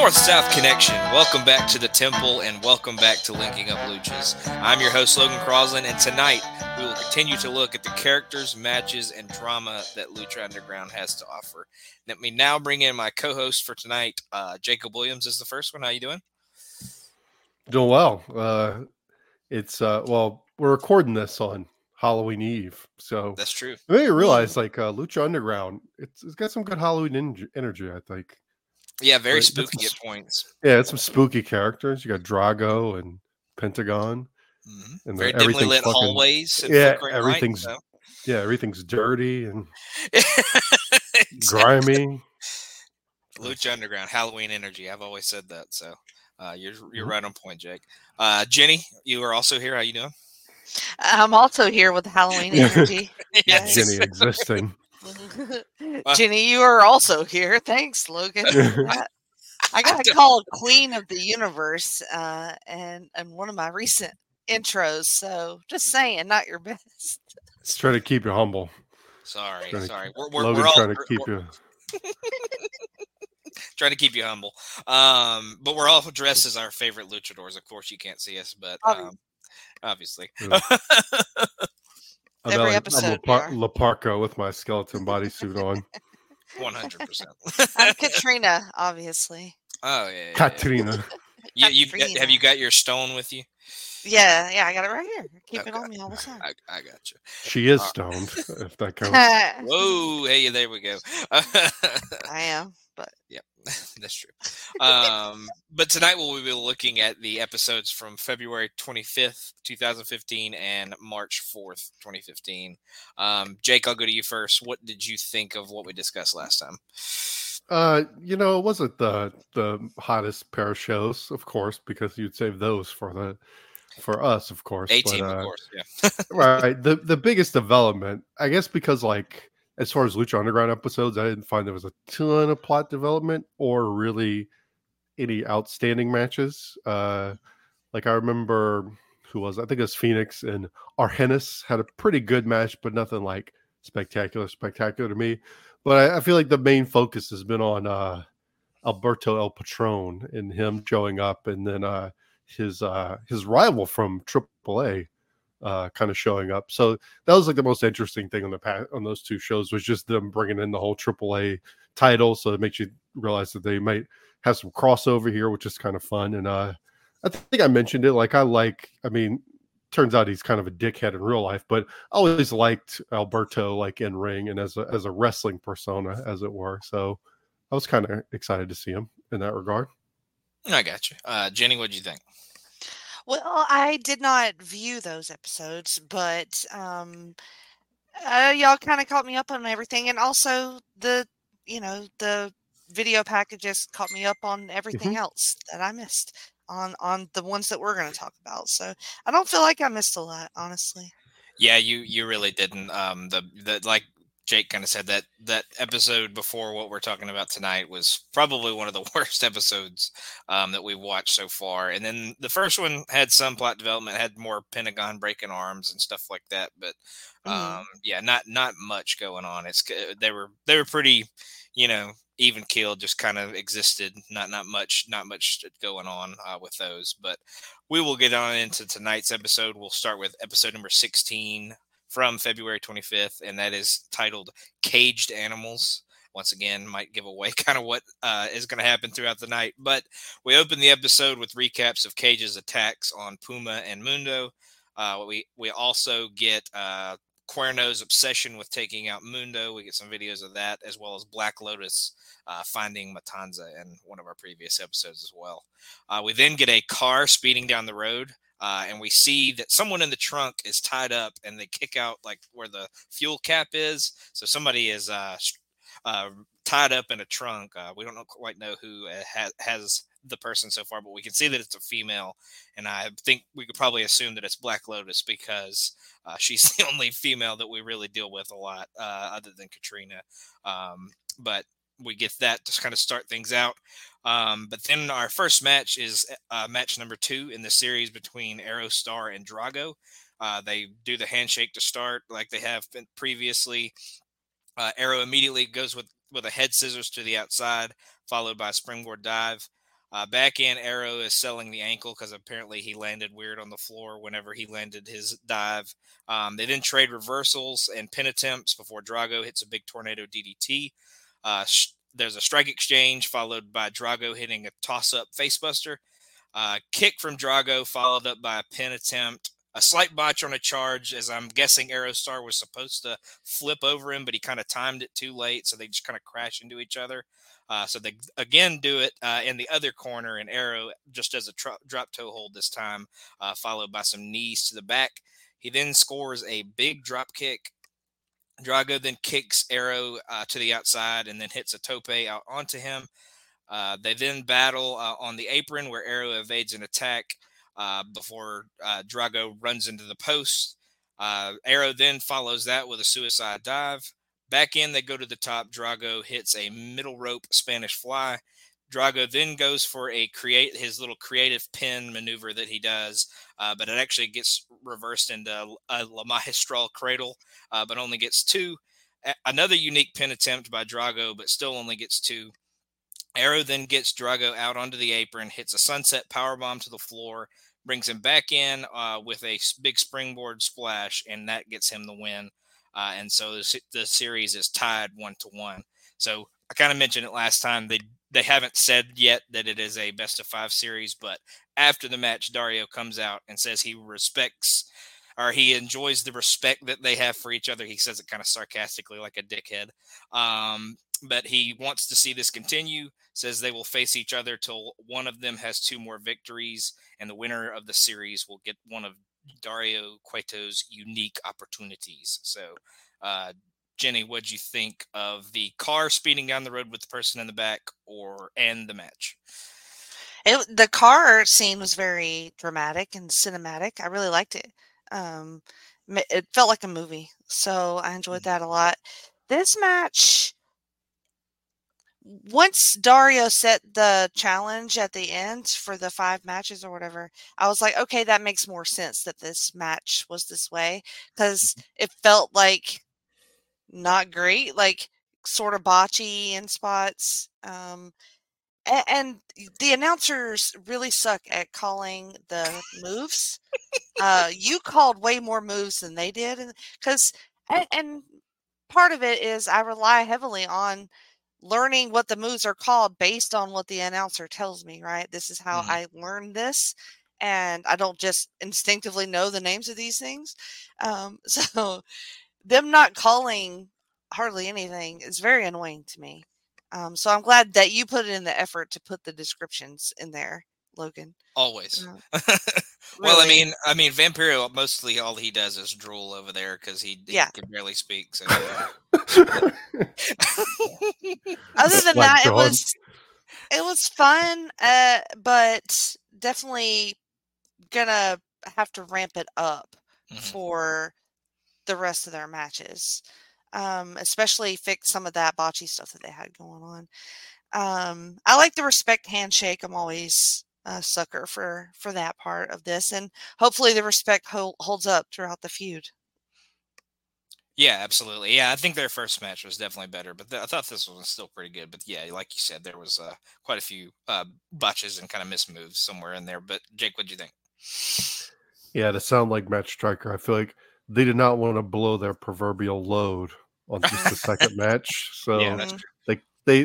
North South Connection. Welcome back to the Temple and welcome back to Linking Up Luchas. I'm your host, Logan Crosland, and tonight we will continue to look at the characters, matches, and drama that Lucha Underground has to offer. Let me now bring in my co-host for tonight, Jacob Williams is the first one. How you doing? Doing well. Well, we're recording this on Halloween Eve, so that's true. I made you realize, like, Lucha Underground, it's got some good Halloween energy, I think. Yeah, very spooky at points. Yeah, it's some spooky characters. You got Drago and Pentagon. Mm-hmm. And very dimly lit hallways. Yeah, everything's dirty and exactly. Grimy. Lucha Underground, Halloween energy. I've always said that, so you're right on point, Jake. Jenny, you are also here. How you doing? I'm also here with Halloween energy. Yes. Jenny existing. Jenny, you are also here. Thanks, Logan. I got called Queen of the Universe and one of my recent intros. So just saying, not your best. Let's try to keep you humble. Sorry. We're all trying to keep you. Trying to keep you humble. But we're all dressed as our favorite luchadors. Of course, you can't see us, but obviously. Every episode, I'm La Parca with my skeleton bodysuit on. 100%. I'm Katrina, obviously. Oh yeah, Katrina. Yeah. You have you got your stone with you? Yeah, I got it right here. Keep it on me all the time. I got you. She is stoned, if that counts. Whoa, hey, there we go. I am, but yep. That's true. But tonight we'll be looking at the episodes from February 25th, 2015 and March 4th, 2015. Jake, I'll go to you first. What did you think of what we discussed last time? It wasn't the hottest pair of shows, of course, because you'd save those for us, of course. A-team, of course, yeah. Right. The biggest development, I guess, because as far as Lucha Underground episodes, I didn't find there was a ton of plot development or really any outstanding matches. I remember I think it was Fénix and Argenis had a pretty good match, but nothing like spectacular to me. But I feel like the main focus has been on Alberto El Patrón and him showing up, and then his rival from AAA. Kind of showing up. So that was like the most interesting thing on those two shows, was just them bringing in the whole AAA title. So it makes you realize that they might have some crossover here, which is kind of fun. And I think I mentioned it. Turns out he's kind of a dickhead in real life, but I always liked Alberto, in ring and as a wrestling persona, as it were. So I was kind of excited to see him in that regard. I got you. Jenny, what'd you think? Well, I did not view those episodes, but y'all kind of caught me up on everything. And also the video packages caught me up on everything else that I missed on the ones that we're going to talk about. So I don't feel like I missed a lot, honestly. Yeah, you really didn't. Jake kind of said that episode before what we're talking about tonight was probably one of the worst episodes that we've watched so far. And then the first one had some plot development, had more Pentagon breaking arms and stuff like that. But not much going on. They were pretty, even keeled, just kind of existed. Not much going on with those. But we will get on into tonight's episode. We'll start with episode number 16. From February 25th, and that is titled Caged Animals. Once again, might give away kind of what is going to happen throughout the night, but we open the episode with recaps of Cage's attacks on Puma and Mundo. We also get Cuerno's obsession with taking out Mundo. We get some videos of that, as well as Black Lotus finding Matanza in one of our previous episodes as well. We then get a car speeding down the road. And we see that someone in the trunk is tied up, and they kick out where the fuel cap is. So somebody is tied up in a trunk. We don't quite know who has the person so far, but we can see that it's a female. And I think we could probably assume that it's Black Lotus, because she's the only female that we really deal with a lot, other than Katrina. But we get that to kind of start things out. But then our first match is match number 2 in the series between Aero Star and Drago. They do the handshake to start like they have been previously. Aero immediately goes with a head scissors to the outside, followed by a springboard dive. Back in, Aero is selling the ankle because apparently he landed weird on the floor whenever he landed his dive. They then trade reversals and pin attempts before Drago hits a big tornado DDT. There's a strike exchange followed by Drago hitting a toss-up facebuster. Kick from Drago followed up by a pin attempt. A slight botch on a charge, as I'm guessing Aero Star was supposed to flip over him, but he kind of timed it too late, so they just kind of crash into each other. So they again do it in the other corner, and Aero just does a drop toe hold this time, followed by some knees to the back. He then scores a big drop kick. Drago then kicks Aero to the outside and then hits a tope out onto him. They then battle on the apron, where Aero evades an attack before Drago runs into the post. Aero then follows that with a suicide dive. Back in, they go to the top. Drago hits a middle rope Spanish fly. Drago then goes for his little creative pin maneuver that he does, but it actually gets reversed into a La Maestral cradle, but only gets two. Another unique pin attempt by Drago, but still only gets two. Aero then gets Drago out onto the apron, hits a sunset powerbomb to the floor, brings him back in with a big springboard splash, and that gets him the win. And so the series is tied 1-1. So I kind of mentioned it last time. They haven't said yet that it is a best-of-5 series, but after the match, Dario comes out and says he respects, or he enjoys the respect that they have for each other. He says it kind of sarcastically like a dickhead. But he wants to see this continue, says they will face each other till one of them has two more victories, and the winner of the series will get one of Dario Cueto's unique opportunities. So, Jenny, what'd you think of the car speeding down the road with the person in the back, and the match? The car scene was very dramatic and cinematic. I really liked it. It felt like a movie, so I enjoyed that a lot. This match, once Dario set the challenge at the end for the 5 matches or whatever, I was like, okay, that makes more sense that this match was this way, because it felt like not great, like sort of botchy in spots. And the announcers really suck at calling the moves. You called way more moves than they did, and part of it is I rely heavily on learning what the moves are called based on what the announcer tells me, right? This is how I learned this, and I don't just instinctively know the names of these things. So them not calling hardly anything is very annoying to me. So I'm glad that you put in the effort to put the descriptions in there, Logan. Always. Well, really? I mean, Vampiro, mostly all he does is drool over there because he can barely speak. So. Other than that, it was fun, but definitely gonna have to ramp it up for the rest of their matches, especially fix some of that botchy stuff that they had going on. I like the respect handshake. I'm always a sucker for that part of this, and hopefully the respect holds up throughout the feud. Yeah, absolutely. Yeah, I think their first match was definitely better, but I thought this one was still pretty good. But yeah, like you said, there was quite a few botches and kind of mismoves somewhere in there. But Jake, what'd you think? Yeah, to sound like Match Striker, I feel like they did not want to blow their proverbial load on just the second match. So yeah, that's true.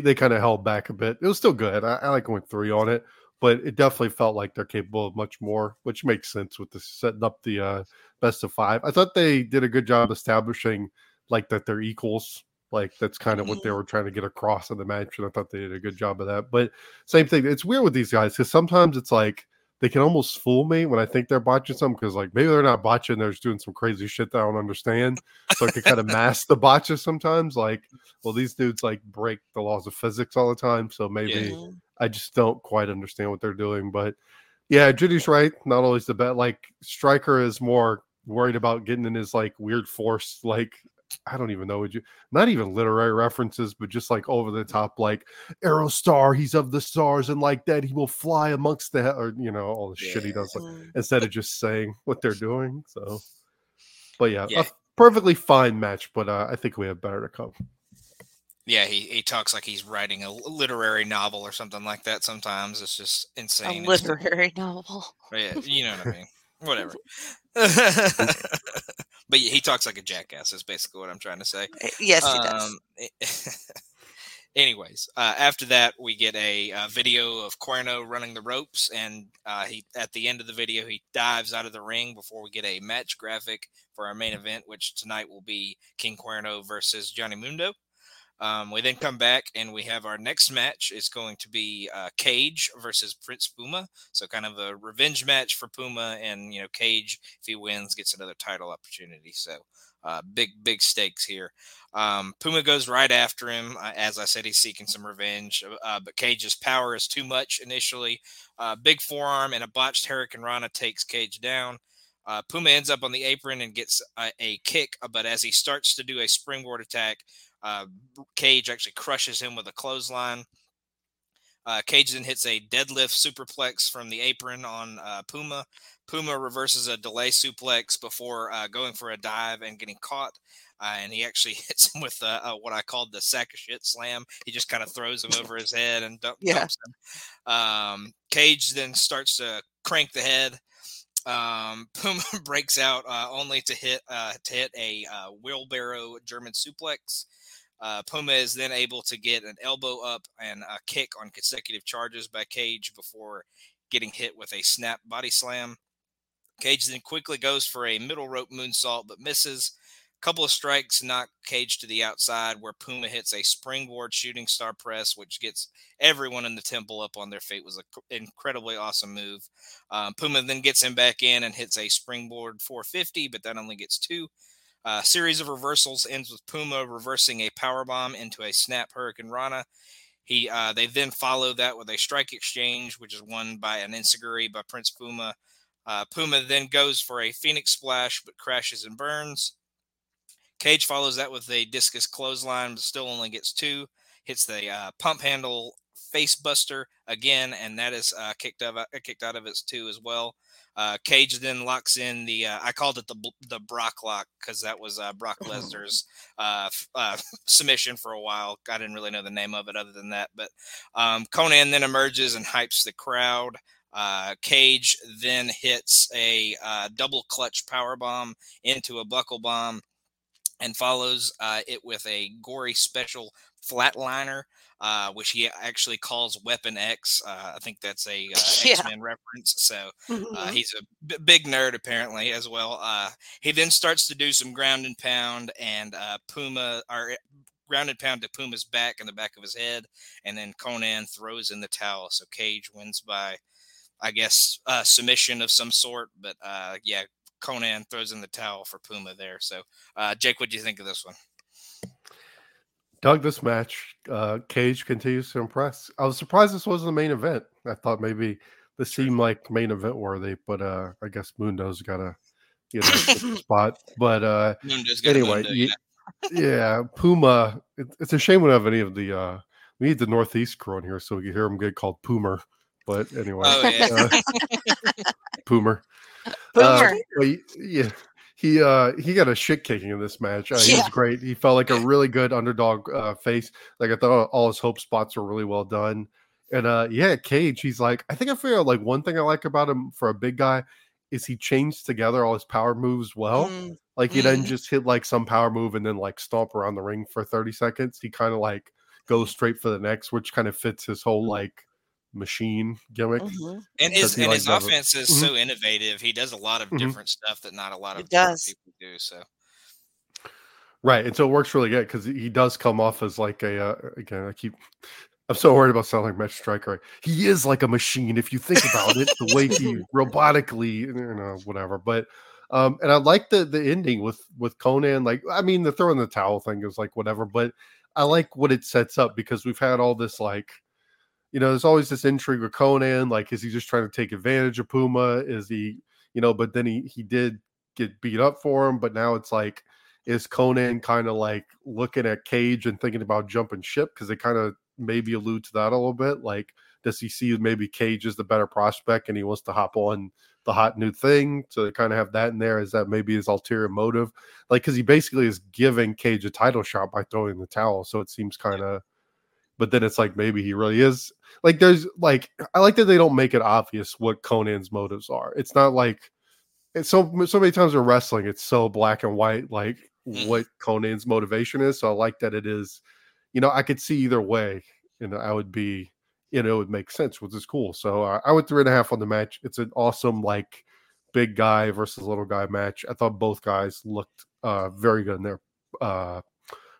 They kind of held back a bit. It was still good. I like going 3 on it, but it definitely felt like they're capable of much more, which makes sense with the setting up the best of 5. I thought they did a good job establishing like that they're equals. Like that's kind of what they were trying to get across in the match, and I thought they did a good job of that. But same thing, it's weird with these guys because sometimes it's like they can almost fool me when I think they're botching something, because like maybe they're not botching, they're just doing some crazy shit that I don't understand. So I can kind of mask the botches sometimes. Like, well, these dudes like break the laws of physics all the time, so maybe I just don't quite understand what they're doing. But yeah, Judy's right. Not always the best. Like Striker is more worried about getting in his like weird force, like I don't even know what not even literary references, but just like over the top, like Aero Star, he's of the stars, and like that he will fly amongst the, or you know, all the shit he does, like, instead of just saying what they're doing. So, but yeah. A perfectly fine match, but I think we have better to come. Yeah, he talks like he's writing a literary novel or something like that sometimes. It's just insane. A literary novel. Yeah, you know what I mean. Whatever. But yeah, he talks like a jackass is basically what I'm trying to say. Yes, he does. Anyways, after that, we get a video of Cuerno running the ropes, and he at the end of the video, he dives out of the ring before we get a match graphic for our main event, which tonight will be King Cuerno versus Johnny Mundo. We then come back, and we have our next match is going to be Cage versus Prince Puma, so kind of a revenge match for Puma, and you know Cage, if he wins, gets another title opportunity, so... big stakes here. Puma goes right after him. As I said, he's seeking some revenge, but Cage's power is too much initially. Big forearm and a botched Hurricanrana takes Cage down. Puma ends up on the apron and gets a kick, but as he starts to do a springboard attack, Cage actually crushes him with a clothesline. Cage then hits a deadlift superplex from the apron on Puma. Puma reverses a delay suplex before going for a dive and getting caught. And he actually hits him with what I called the sack of shit slam. He just kind of throws him over his head and dumps him. Cage then starts to crank the head. Puma breaks out only to hit a wheelbarrow German suplex. Puma is then able to get an elbow up and a kick on consecutive charges by Cage before getting hit with a snap body slam. Cage then quickly goes for a middle rope moonsault but misses. A couple of strikes knock Cage to the outside where Puma hits a springboard shooting star press, which gets everyone in the temple up on their feet. It was an incredibly awesome move. Puma then gets him back in and hits a springboard 450, but that only gets two. A series of reversals ends with Puma reversing a powerbomb into a snap Hurricanrana. They then follow that with a strike exchange, which is won by an enziguri by Prince Puma. Puma then goes for a Fénix splash, but crashes and burns. Cage follows that with a discus clothesline, but still only gets two. Hits the pump handle face buster again, and that is kicked out of its two as well. Cage then locks in the, I called it the Brock lock because that was Brock Lesnar's submission for a while. I didn't really know the name of it other than that. But Konnan then emerges and hypes the crowd. Cage then hits a double clutch powerbomb into a buckle bomb and follows it with a gory special flatliner, which he actually calls Weapon X. I think that's a X-Men reference. So he's a big nerd apparently as well. He then starts to do some ground and pound and ground and pound to Puma's back and the back of his head. And then Konnan throws in the towel. So Cage wins by, I guess, submission of some sort. But yeah, Konnan throws in the towel for Puma there. So Jake, what do you think of this one? Doug, this match, Cage continues to impress. I was surprised this wasn't the main event. I thought maybe this seemed like main event worthy, but I guess Mundo's got a spot. But anyway, yeah, Puma. It's a shame we don't have any of the. We need the Northeast crew in here so we can hear him get called Poomer. But anyway, Poomer. Yeah. He got a shit kicking in this match. He was great. He felt like a really good underdog face. Like I thought all his hope spots were really well done. And Cage, he's like, I think I feel like one thing I like about him for a big guy is he chains together all his power moves well. Like he doesn't just hit like some power move and then like stomp around the ring for 30 seconds. He kind of like goes straight for the next, which kind of fits his whole like machine gimmick. And his offense is so innovative. He does a lot of different stuff that not a lot of people do. So right, and so it works really good because he does come off as like a again, I'm so worried about sounding like Match Striker. He is like a machine if you think about it, the way he robotically, whatever. But and I like the ending with Konnan. Like, I mean, the throw in the towel thing is like whatever, but I like what it sets up because we've had all this like. There's always this intrigue with Konnan. Like, is he just trying to take advantage of Puma? Is he, but then he did get beat up for him. But now it's like, is Konnan kind of like looking at Cage and thinking about jumping ship? Because they kind of maybe allude to that a little bit. Like, does he see maybe Cage is the better prospect and he wants to hop on the hot new thing, to kind of have that in there. Is that maybe his ulterior motive? Like, because he basically is giving Cage a title shot by throwing the towel. So it seems kind of, but then it's like, maybe he really is. Like, there's like, I like that they don't make it obvious what Konnan's motives are. It's not like, it's so many times in wrestling, it's so black and white, like what Konnan's motivation is. So I like that it is, you know, I could see either way, and I would be, you know, it would make sense, which is cool. So I went 3.5 on the match. It's an awesome, like, big guy versus little guy match. I thought both guys looked very good in their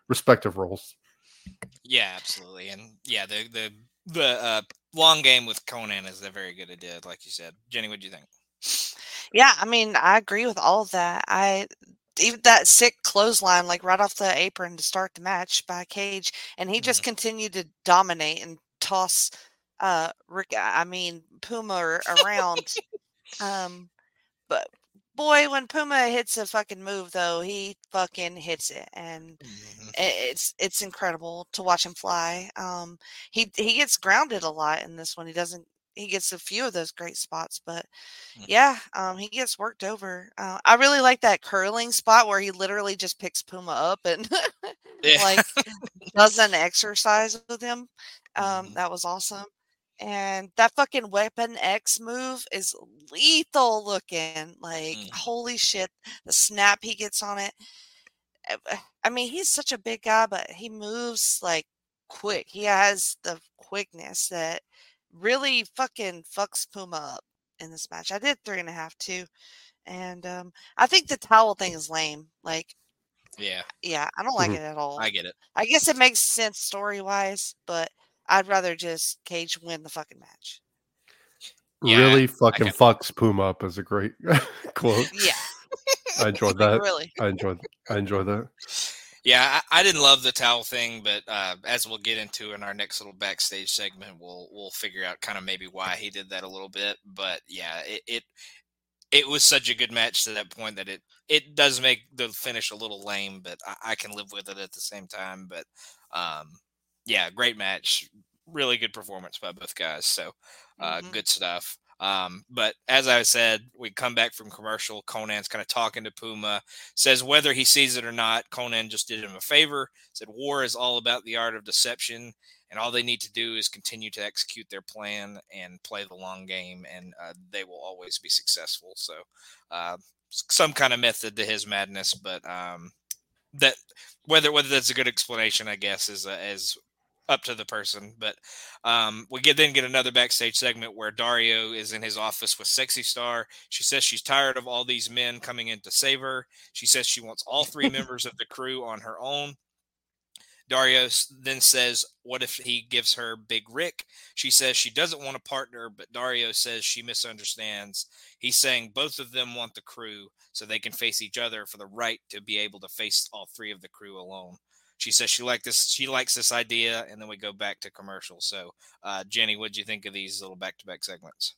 respective roles. Yeah, absolutely. And yeah, the long game with Konnan is they're very good at it, like you said. Jenny, what do you think? Yeah, I mean, I agree with all of that. Even that sick clothesline, like right off the apron to start the match by Cage, and he just continued to dominate and toss Puma around. But boy, when Puma hits a fucking move, though, he fucking hits it, and it's incredible to watch him fly. He gets grounded a lot in this one. He doesn't. He gets a few of those great spots, but yeah, he gets worked over. I really like that curling spot where he literally just picks Puma up and like does an exercise with him. That was awesome. And that fucking Weapon X move is lethal looking. Like, holy shit. The snap he gets on it. I mean, he's such a big guy, but he moves like quick. He has the quickness that really fucking fucks Puma up in this match. I did 3.5 too. And I think the towel thing is lame. Like, yeah, I don't like it at all. I get it. I guess it makes sense story-wise, but I'd rather just Cage win the fucking match. Yeah, really fucking fucks Puma up is a great quote. Yeah. I enjoyed that. Really. I enjoyed that. Yeah, I didn't love the towel thing, but as we'll get into in our next little backstage segment, we'll figure out kind of maybe why he did that a little bit. But yeah, it was such a good match to that point that it does make the finish a little lame, but I can live with it at the same time. But yeah, great match, really good performance by both guys. So good stuff. But as I said, we come back from commercial. Konnan's kind of talking to Puma, says whether he sees it or not, Konnan just did him a favor, said war is all about the art of deception, and all they need to do is continue to execute their plan and play the long game, and they will always be successful. So some kind of method to his madness, but that whether that's a good explanation, I guess, is up to the person. But we get another backstage segment where Dario is in his office with Sexy Star. She says she's tired of all these men coming in to save her. She says she wants all three members of the crew on her own. Dario then says, what if he gives her Big Ryck? She says she doesn't want a partner, but Dario says she misunderstands. He's saying both of them want the crew so they can face each other for the right to be able to face all three of the crew alone. She says she likes this idea, and then we go back to commercial. So, Jenny, what'd you think of these little back-to-back segments?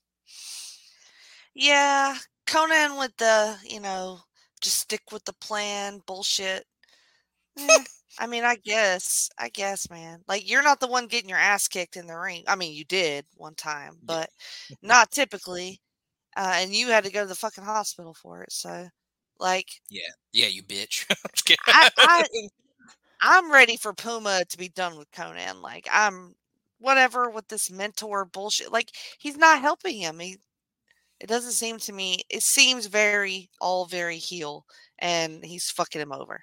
Yeah, Konnan with the, you know, just stick with the plan bullshit. I mean, I guess, man. Like, you're not the one getting your ass kicked in the ring. I mean, you did one time, but not typically. And you had to go to the fucking hospital for it. So, like, yeah, you bitch. I'm ready for Puma to be done with Konnan. Like, I'm whatever with this mentor bullshit. Like, he's not helping him. It doesn't seem to me. It seems very heel, and he's fucking him over,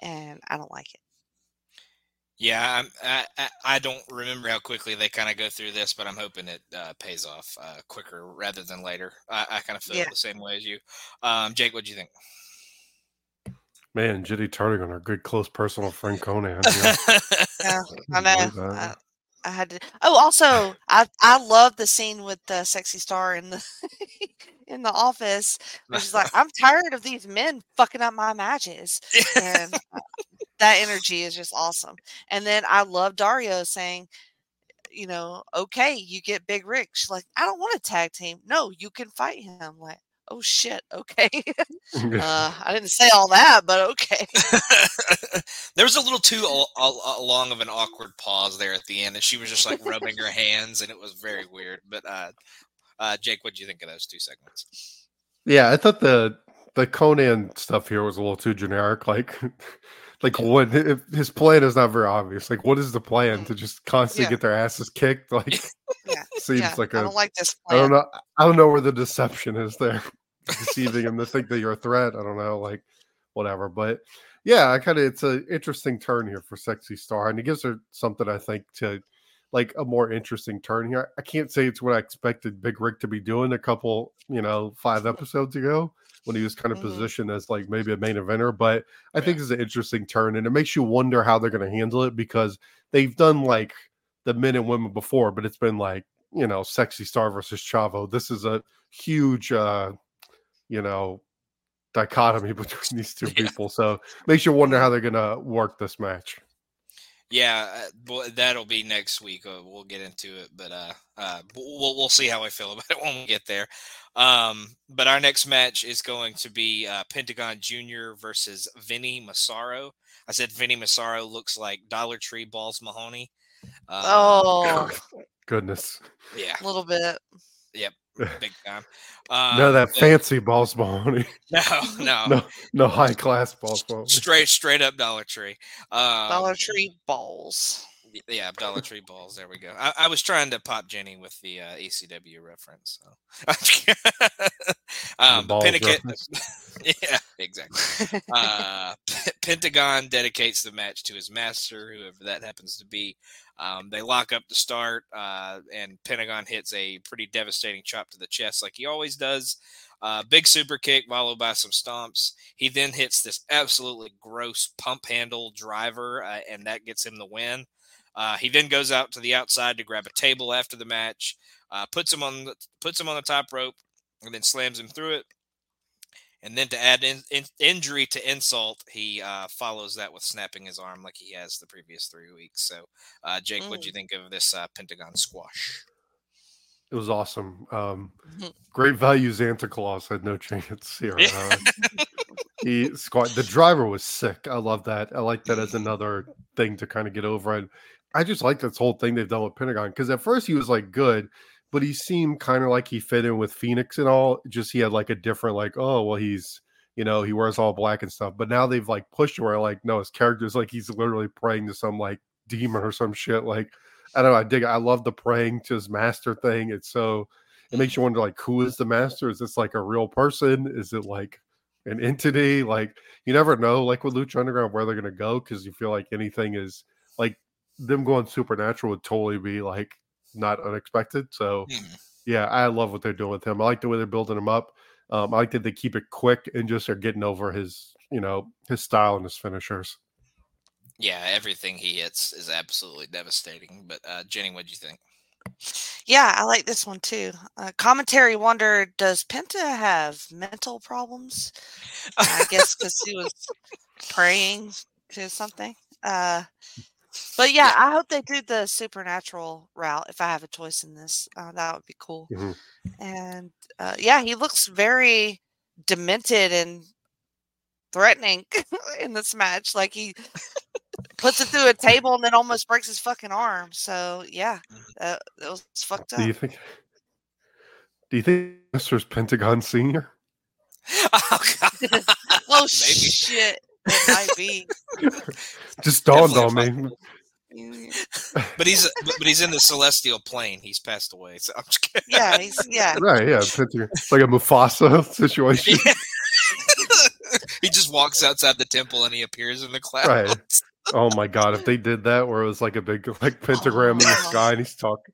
and I don't like it. Yeah, I don't remember how quickly they kind of go through this, but I'm hoping it pays off quicker rather than later. I kind of feel the same way as you, Jake. What do you think? Man, Jenny turning on her good close personal friend Konnan. Yeah, I know. I had to. Oh, also, I love the scene with the Sexy Star in the in the office. She's like, "I'm tired of these men fucking up my matches," and that energy is just awesome. And then I love Dario saying, "You know, okay, you get Big Ryck." She's like, "I don't want a tag team. No, you can fight him." Like, oh shit, okay. I didn't say all that, but okay. There was a little too long of an awkward pause there at the end, and she was just like rubbing her hands, and it was very weird. But Jake, what do you think of those two segments? Yeah, I thought the Konnan stuff here was a little too generic. Like what his plan is not very obvious. Like, what is the plan to just constantly get their asses kicked? Like, seems like I don't like this plan. I don't know where the deception is there. Deceiving him to think that you're a threat. I don't know, like whatever. But yeah, I kind of it's an interesting turn here for Sexy Star, and it gives her something I think to like a more interesting turn here. I can't say it's what I expected Big Ryck to be doing a couple, 5 episodes ago when he was kind of positioned as like maybe a main eventer, but I think it's an interesting turn, and it makes you wonder how they're going to handle it because they've done like the men and women before, but it's been like, Sexy Star versus Chavo. This is a huge, dichotomy between these two people. So it makes you wonder how they're going to work this match. Yeah, that'll be next week. We'll get into it, but we'll see how I feel about it when we get there. But our next match is going to be Pentagon Jr. versus Vinny Massaro. I said Vinny Massaro looks like Dollar Tree Balls Mahoney. Goodness. Yeah. A little bit. Yep. Big time. Fancy Balls Mahoney. No high class Balls Mahoney. Straight up Dollar Tree. Dollar Tree balls. Yeah, Dollar Tree balls. There we go. I was trying to pop Jenny with the ECW reference. So. Reference. Yeah, exactly. Pentagon dedicates the match to his master, whoever that happens to be. They lock up the start, and Pentagon hits a pretty devastating chop to the chest like he always does. Big super kick followed by some stomps. He then hits this absolutely gross pump handle driver, and that gets him the win. He then goes out to the outside to grab a table after the match, puts him on the top rope, and then slams him through it. And then to add injury to insult, he follows that with snapping his arm like he has the previous 3 weeks. So, Jake, what'd you think of this Pentagon squash? It was awesome. Great value. Santa Claus had no chance here. He squat. The driver was sick. I love that. I like that as another thing to kind of get over. And I just like this whole thing they've done with Pentagon because at first he was like good, but he seemed kind of like he fit in with Fénix and all. Just he had like a different like, oh, well, he's, he wears all black and stuff. But now they've like pushed where like, no, his character's like he's literally praying to some like demon or some shit. Like, I don't know. I dig it. I love the praying to his master thing. It's so, it makes you wonder like, who is the master? Is this like a real person? Is it like an entity? Like, you never know, like with Lucha Underground, where they're going to go. Cause you feel like anything is like them going supernatural would totally be like, not unexpected. So yeah, I love what they're doing with him. I like the way they're building him up. I like that they keep it quick and just are getting over his, his style and his finishers. Yeah, everything he hits is absolutely devastating. But Jenny, what'd you think? Yeah, I like this one too. Commentary wondered, does Penta have mental problems? I guess because he was praying to something. But yeah, I hope they do the supernatural route if I have a choice in this. That would be cool. Mm-hmm. And he looks very demented and threatening in this match. Like he puts it through a table and then almost breaks his fucking arm. So yeah, it was fucked up. Do you think Mr. Pentagon Sr.? Oh, God. Oh shit. It might be. Just dawned on me. But he's in the celestial plane. He's passed away. So I'm just kidding. Yeah, right. Yeah, it's like a Mufasa situation. Yeah. He just walks outside the temple and he appears in the clouds. Right. Oh my God! If they did that, where it was like a big like pentagram in the sky and he's talking.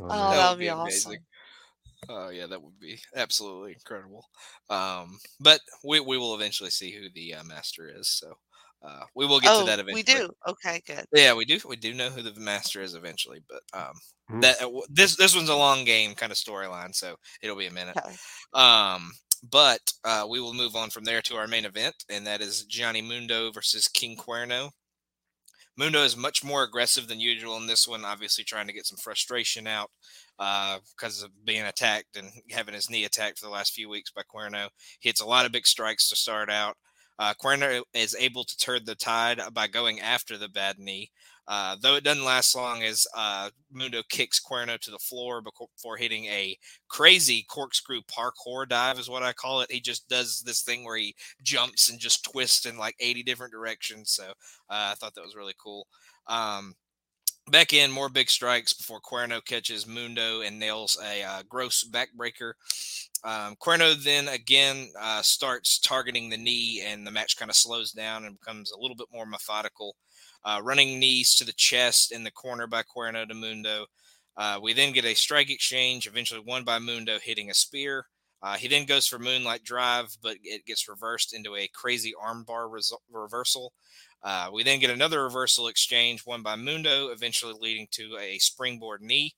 Oh, that would be awesome. Amazing. Oh yeah, that would be absolutely incredible. But we will eventually see who the master is. So we will get to that eventually. We do. Okay, good. Yeah, we do. We do know who the master is eventually. But this one's a long game kind of storyline, so it'll be a minute. Okay. But we will move on from there to our main event, and that is Johnny Mundo versus King Cuerno. Mundo is much more aggressive than usual in this one, obviously trying to get some frustration out because of being attacked and having his knee attacked for the last few weeks by Cuerno. He hits a lot of big strikes to start out. Cuerno is able to turn the tide by going after the bad knee, Though it doesn't last long as Mundo kicks Cuerno to the floor before hitting a crazy corkscrew parkour dive is what I call it. He just does this thing where he jumps and just twists in like 80 different directions. So I thought that was really cool. Back in, more big strikes before Cuerno catches Mundo and nails a gross backbreaker. Cuerno then again starts targeting the knee, and the match kind of slows down and becomes a little bit more methodical. Running knees to the chest in the corner by Cuerno to Mundo. We then get a strike exchange, eventually won by Mundo hitting a spear. He then goes for Moonlight Drive, but it gets reversed into a crazy armbar reversal. We then get another reversal exchange, won by Mundo, eventually leading to a springboard knee.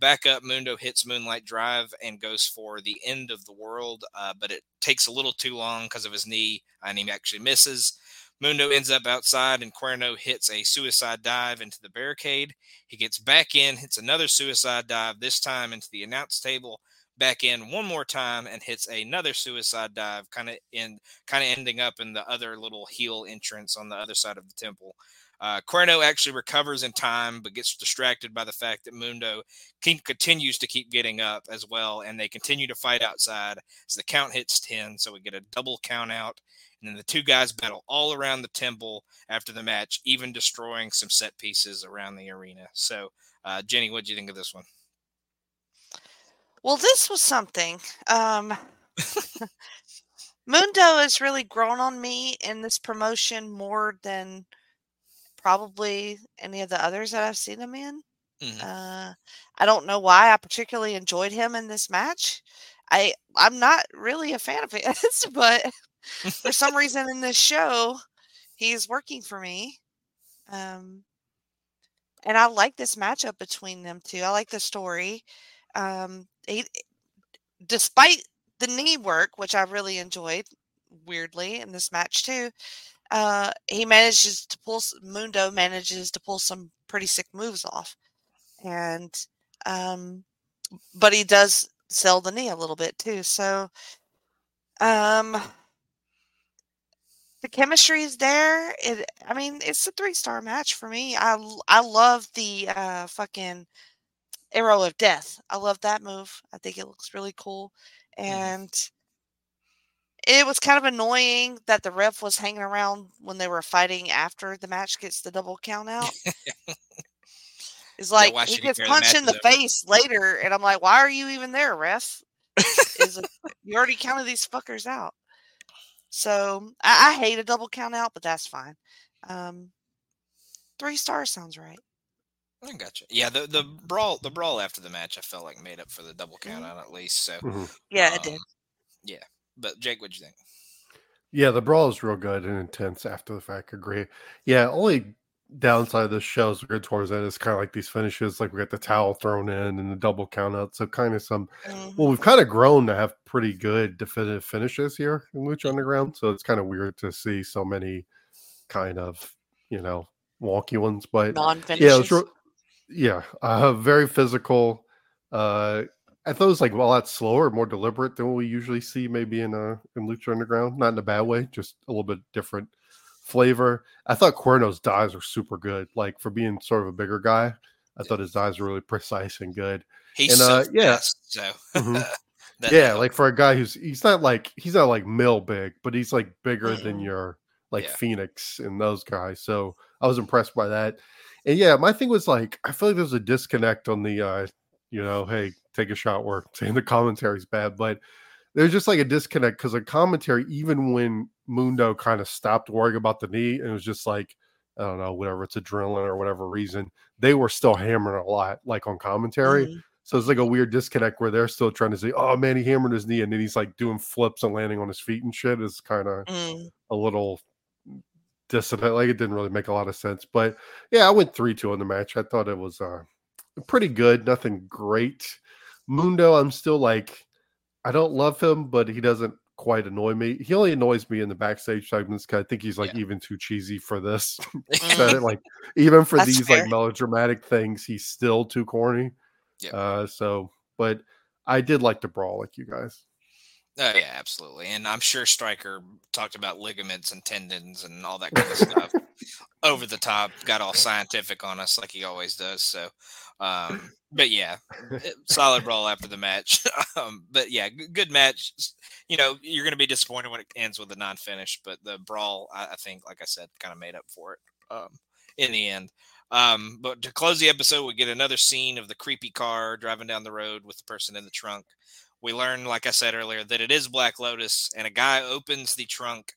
Back up, Mundo hits Moonlight Drive and goes for the End of the World, but it takes a little too long because of his knee, and he actually misses. Mundo ends up outside, and Cuerno hits a suicide dive into the barricade. He gets back in, hits another suicide dive, this time into the announce table. Back in one more time and hits another suicide dive, kind of ending up in the other little heel entrance on the other side of the temple. Cuerno actually recovers in time, but gets distracted by the fact that Mundo continues to keep getting up as well, and they continue to fight outside as the count hits 10, so we get a double count out, and then the two guys battle all around the temple after the match, even destroying some set pieces around the arena. So, Jenny, what do you think of this one? Well, this was something. Mundo has really grown on me in this promotion more than probably any of the others that I've seen him in. Mm-hmm. I don't know why. I particularly enjoyed him in this match. I'm not really a fan of his, but for some reason in this show, he's working for me. And I like this matchup between them two. I like the story. He, despite the knee work, which I really enjoyed, weirdly, in this match too, Mundo manages to pull some pretty sick moves off, and but he does sell the knee a little bit too. So the chemistry is there. It's a 3-star match for me. I love the fucking Arrow of Death. I love that move. I think it looks really cool. And it was kind of annoying that the ref was hanging around when they were fighting after the match gets the double count out. It's like, yeah, he gets punched in the face later, and I'm like, why are you even there, ref? You already counted these fuckers out. So I hate a double count out, but that's fine. 3 stars sounds right. I gotcha. Yeah, the brawl after the match, I felt like made up for the double count out at least. So yeah, it did. Yeah, but Jake, what'd you think? Yeah, the brawl is real good and intense after the fact. Agree. Yeah, only downside of this show is we're towards that is kind of like these finishes, like we got the towel thrown in and the double count out. So kind of some. Well, we've kind of grown to have pretty good definitive finishes here in Lucha Underground. So it's kind of weird to see so many kind of wonky ones, but non-finishes. Yeah. Very physical. I thought it was like a lot slower, more deliberate than what we usually see maybe in Lucha Underground. Not in a bad way, just a little bit different flavor. I thought Cuerno's dives were super good. Like for being sort of a bigger guy, I thought his dives were really precise and good. He's best, so like for a guy he's not like mill big, but he's like bigger than your Fénix and those guys. So I was impressed by that. And yeah, my thing was like, I feel like there's a disconnect on the, hey, take a shot. We're saying the commentary's bad, but there's just like a disconnect because the commentary, even when Mundo kind of stopped worrying about the knee, and it was just like, I don't know, whatever, it's adrenaline or whatever reason, they were still hammering a lot, like on commentary. Mm-hmm. So it's like a weird disconnect where they're still trying to say, oh man, he hammered his knee, and then he's like doing flips and landing on his feet and shit is kind of a little dissonant. Like it didn't really make a lot of sense, but yeah, I went 3-2 on the match. I thought it was pretty good, nothing great. Mundo, I'm still like, I don't love him, but he doesn't quite annoy me. He only annoys me in the backstage segments because I think he's like even too cheesy for this. Like even for these fair. Like melodramatic things, he's still too corny. Yep. But I did like the brawl, like you guys. Oh yeah, absolutely. And I'm sure Stryker talked about ligaments and tendons and all that kind of stuff. over the top, got all scientific on us like he always does. So, but yeah, solid brawl after the match. But yeah, good match. You know, you're going to be disappointed when it ends with a non-finish, but the brawl, I think, like I said, kind of made up for it in the end. But to close the episode, we get another scene of the creepy car driving down the road with the person in the trunk. We learn, like I said earlier, that it is Black Lotus, and a guy opens the trunk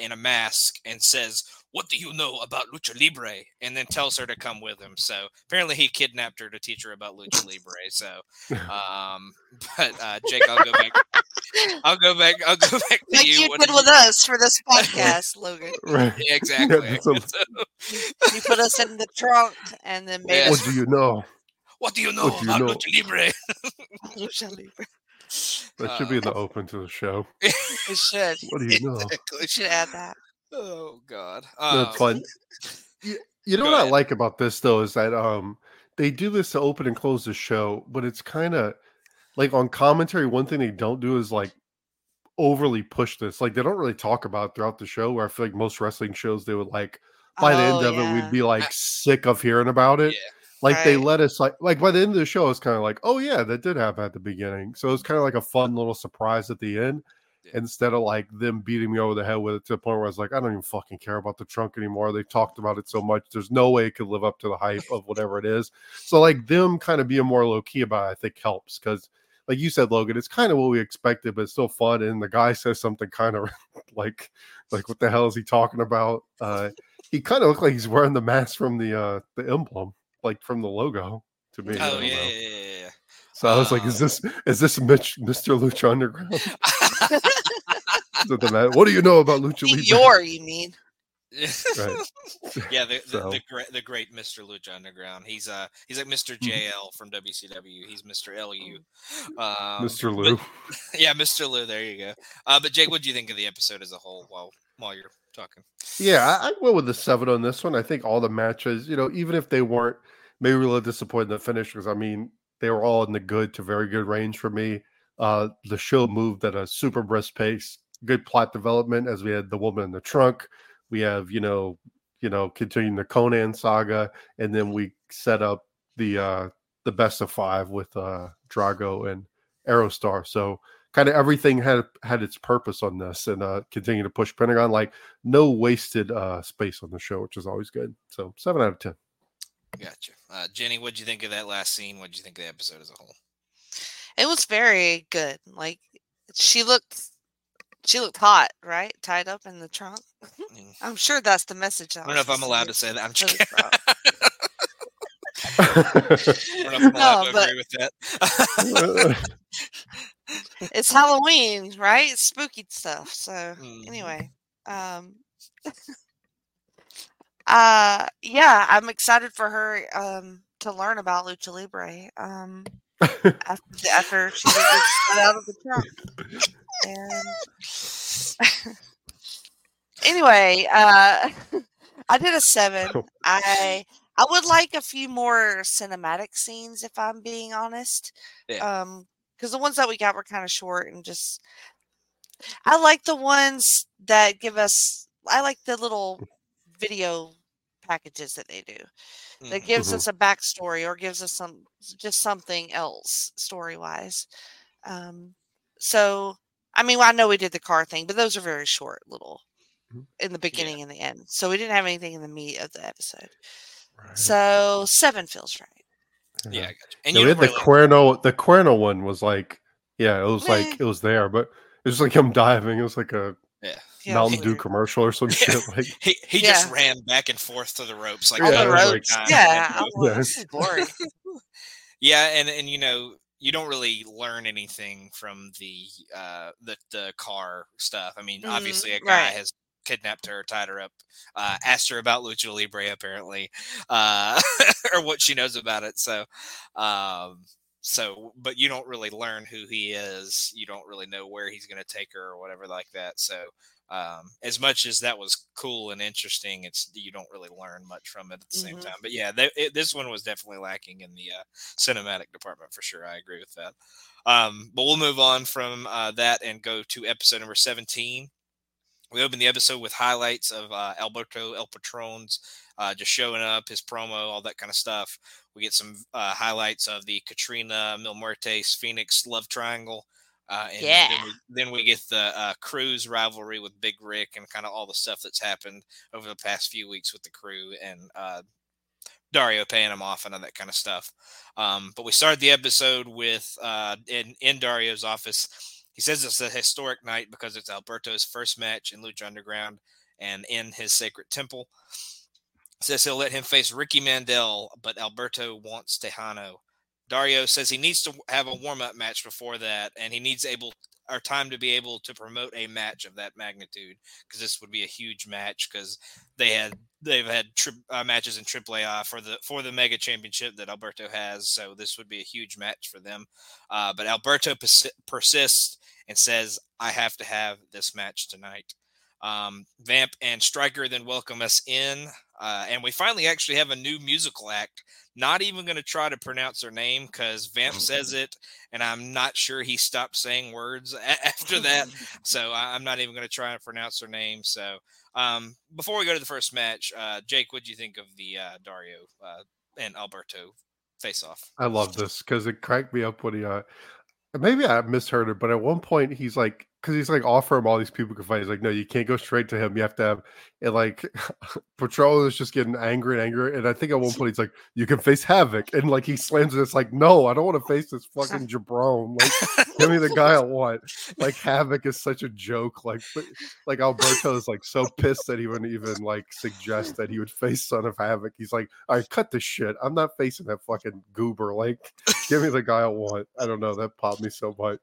in a mask and says, "What do you know about Lucha Libre?" And then tells her to come with him. So apparently he kidnapped her to teach her about Lucha Libre. So, but Jake, I'll go back. I'll go back to like you. Like you did with us for this podcast, Logan. Right. Yeah, exactly. Yeah, you put us in the trunk and then made us. What do you know? What do you know about Lucha Libre? Lucha Libre. That should be the open to the show. It should. What do you know? Exactly. We should add that. Oh God. That's fun. You know what I like about this though is that they do this to open and close the show, but it's kind of like on commentary. One thing they don't do is like overly push this. Like they don't really talk about it throughout the show. Where I feel like most wrestling shows they would like by the end of it we'd be like sick of hearing about it. Yeah. Like right. They let us like by the end of the show, it's kind of like, oh yeah, that did happen at the beginning. So it's kind of like a fun little surprise at the end, instead of like them beating me over the head with it to the point where I was like, I don't even fucking care about the trunk anymore. They talked about it so much. There's no way it could live up to the hype of whatever it is. So like them kind of being more low key about it, I think helps because like you said, Logan, it's kind of what we expected, but it's still fun. And the guy says something kind of like what the hell is he talking about? He kind of looked like he's wearing the mask from the emblem. Like from the logo to me. Oh yeah. So I was like, is this Mr. Lucha Underground? What do you know about Lucha Libre? You mean? Right. Yeah, the great Mr. Lucha Underground. He's like Mr. JL from WCW. He's Mr. LU. Mr. Lou. Mr. Lou. There you go. But Jake, what do you think of the episode as a whole? While you're talking, I went with the 7 on this one. I think all the matches, you know, even if they weren't maybe a little disappointed in the finish, because I mean they were all in the good to very good range for me. The show moved at a super brisk pace. Good plot development as we had the woman in the trunk. We have, you know, continuing the Konnan saga, and then we set up the best of 5 with Drago and Aero Star. So kind of everything had its purpose on this, and continue to push Pentagon. Like no wasted space on the show, which is always good. So 7 out of 10. Gotcha. Jenny, what'd you think of that last scene? What'd you think of the episode as a whole? It was very good. Like she looked hot, right? Tied up in the trunk. I'm sure that's the message. I don't know if I'm allowed to say that. I'm just kidding. I don't know if I'm allowed to agree with that. It's Halloween, right? It's spooky stuff. So anyway, I'm excited for her to learn about Lucha Libre after she gets out of the trunk. And anyway, I did a 7. I would like a few more cinematic scenes, if I'm being honest. Yeah. Because the ones that we got were kind of short and just. I like the ones that give us. I like the little video packages that they do, that gives us a backstory or gives us just something else story wise. So I mean, I know we did the car thing, but those are very short, little in the beginning and the end. So we didn't have anything in the meat of the episode. Right. So 7 feels right. Yeah, I got you. And we had the Cuerno. The Cuerno one was like, it was there, but it was like him diving. It was like a Mountain Dew commercial or some shit. Like he just ran back and forth to the ropes, like on the ropes. Like, this is boring. And you know, you don't really learn anything from the car stuff. I mean, obviously, a guy has kidnapped her, tied her up, asked her about Lucha Libre apparently, or what she knows about it. So, but you don't really learn who he is. You don't really know where he's going to take her or whatever like that. So, as much as that was cool and interesting, you don't really learn much from it at the same time. But yeah, this one was definitely lacking in the cinematic department for sure. I agree with that. But we'll move on from that and go to episode number 17. We opened the episode with highlights of Alberto El Patron's just showing up, his promo, all that kind of stuff. We get some highlights of the Katrina, Mil Muertes, Fénix love triangle. Then we get the Crew's rivalry with Big Ryck and kind of all the stuff that's happened over the past few weeks with the Crew and Dario paying him off and all that kind of stuff. But we started the episode with in Dario's office. He says it's a historic night because it's Alberto's first match in Lucha Underground and in his sacred temple. Says he'll let him face Ricky Mandel, but Alberto wants Texano. Dario says he needs to have a warm-up match before that, and he needs time to be able to promote a match of that magnitude, because this would be a huge match, because they've had matches in AAA for the Mega Championship that Alberto has, so this would be a huge match for them. But Alberto persists and says, I have to have this match tonight. Vamp and Stryker then welcome us in, and we finally actually have a new musical act. Not even going to try to pronounce her name because Vamp says it, and I'm not sure he stopped saying words after that. So I'm not even going to try to pronounce her name. So before we go to the first match, Jake, what do you think of the Dario and Alberto face-off? I love this because it cracked me up when he maybe I misheard it, but at one point he's like, because he's like, offer him all these people to fight. He's like, no, you can't go straight to him. You have to have it. Like, Patrol is just getting angry. And I think at one point he's like, you can face Havoc. And like, he slams it. It's like, no, I don't want to face this fucking jabron. Like, give me the guy I want. Like, Havoc is such a joke. Like Alberto is like so pissed that he wouldn't even like suggest that he would face Son of Havoc. He's like, all right, cut this shit. I'm not facing that fucking goober. Like, give me the guy I want. I don't know. That popped me so much.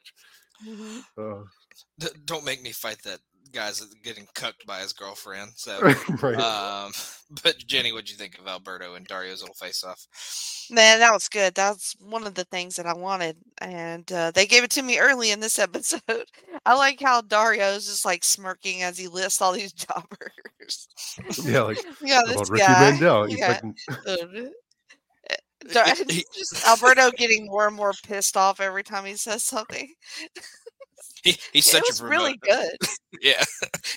Don't make me fight that guy's getting cucked by his girlfriend. So, right. But Jenny, what'd you think of Alberto and Dario's little face-off? Man, that was good. That's one of the things that I wanted, and they gave it to me early in this episode. I like how Dario's just like smirking as he lists all these jobbers. Yeah, like this Ricky Mandel. Yeah. Just Alberto getting more and more pissed off every time he says something. He's such a promoter. Really good. Yeah,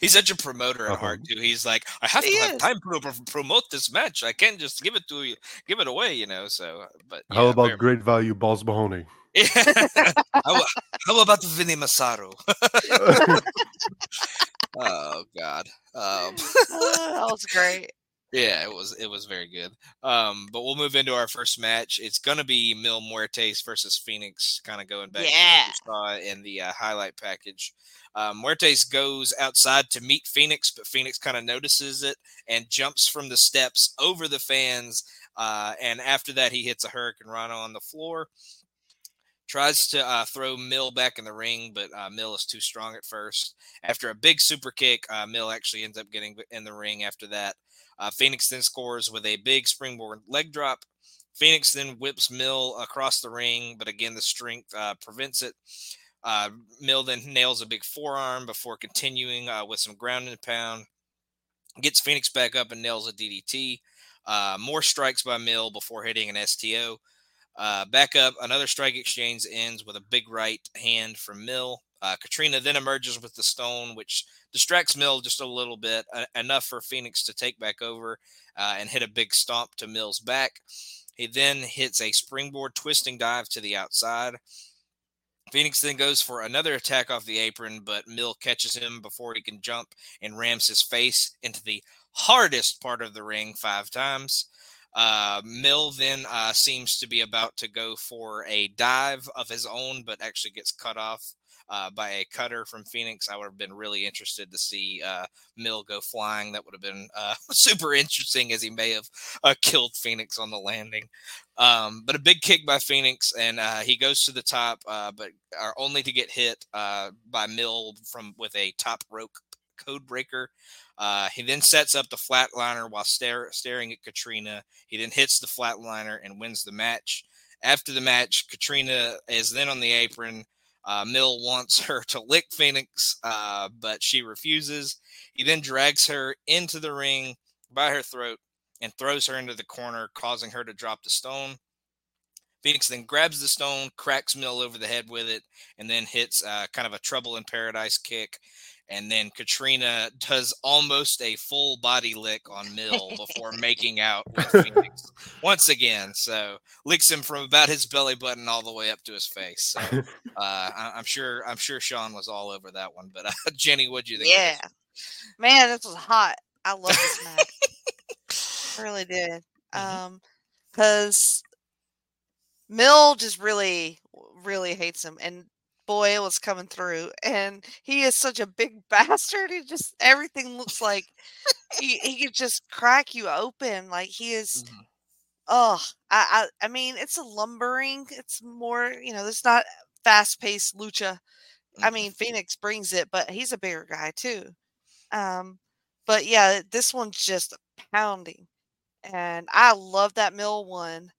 he's such a promoter at heart too. He's like, I have to have time to promote this match. I can't just give it to you, give it away, you know. So, but yeah, how about Great Value Balls Mahoney? Yeah. how about Vinny Massaro? Oh God, that was great. Yeah, it was very good. But we'll move into our first match. It's gonna be Mil Muertes versus Fénix, kind of going back to what we saw in the highlight package. Muertes goes outside to meet Fénix, but Fénix kind of notices it and jumps from the steps over the fans. And after that, he hits a Hurricane Rana on the floor. Tries to throw Mil back in the ring, but Mil is too strong at first. After a big super kick, Mil actually ends up getting in the ring after that. Fénix then scores with a big springboard leg drop. Fénix then whips Mil across the ring, but again, the strength prevents it. Mil then nails a big forearm before continuing with some ground and pound. Gets Fénix back up and nails a DDT. More strikes by Mil before hitting an STO. Back up, another strike exchange ends with a big right hand from Mil. Katrina then emerges with the stone, which distracts Mil just a little bit, enough for Fénix to take back over and hit a big stomp to Mil's back. He then hits a springboard twisting dive to the outside. Fénix then goes for another attack off the apron, but Mil catches him before he can jump and rams his face into the hardest part of the ring 5 times. Mil then seems to be about to go for a dive of his own, but actually gets cut off by a cutter from Fénix. I would have been really interested to see Mil go flying. That would have been super interesting, as he may have killed Fénix on the landing. But a big kick by Fénix, and he goes to the top, but are only to get hit by Mil with a top rope code breaker. He then sets up the flatliner while staring at Katrina. He then hits the flatliner and wins the match. After the match, Katrina is then on the apron. Mil wants her to lick Fénix, but she refuses. He then drags her into the ring by her throat and throws her into the corner, causing her to drop the stone. Fénix then grabs the stone, cracks Mil over the head with it, and then hits kind of a Trouble in Paradise kick. And then Katrina does almost a full body lick on Mill before making out with Fénix once again. So licks him from about his belly button all the way up to his face. So I'm sure Sean was all over that one. But Jenny, what'd you think? Yeah, man, this was hot. I love this match. I really did. Because Mill just really, really hates him, and Boyle was coming through, and he is such a big bastard. He just, everything looks like he could just crack you open. Like he is, I mean, it's a lumbering, it's more, you know, it's not fast paced lucha. I mean, Fénix brings it, but he's a bigger guy too. But yeah, this one's just pounding, and I love that Mill one.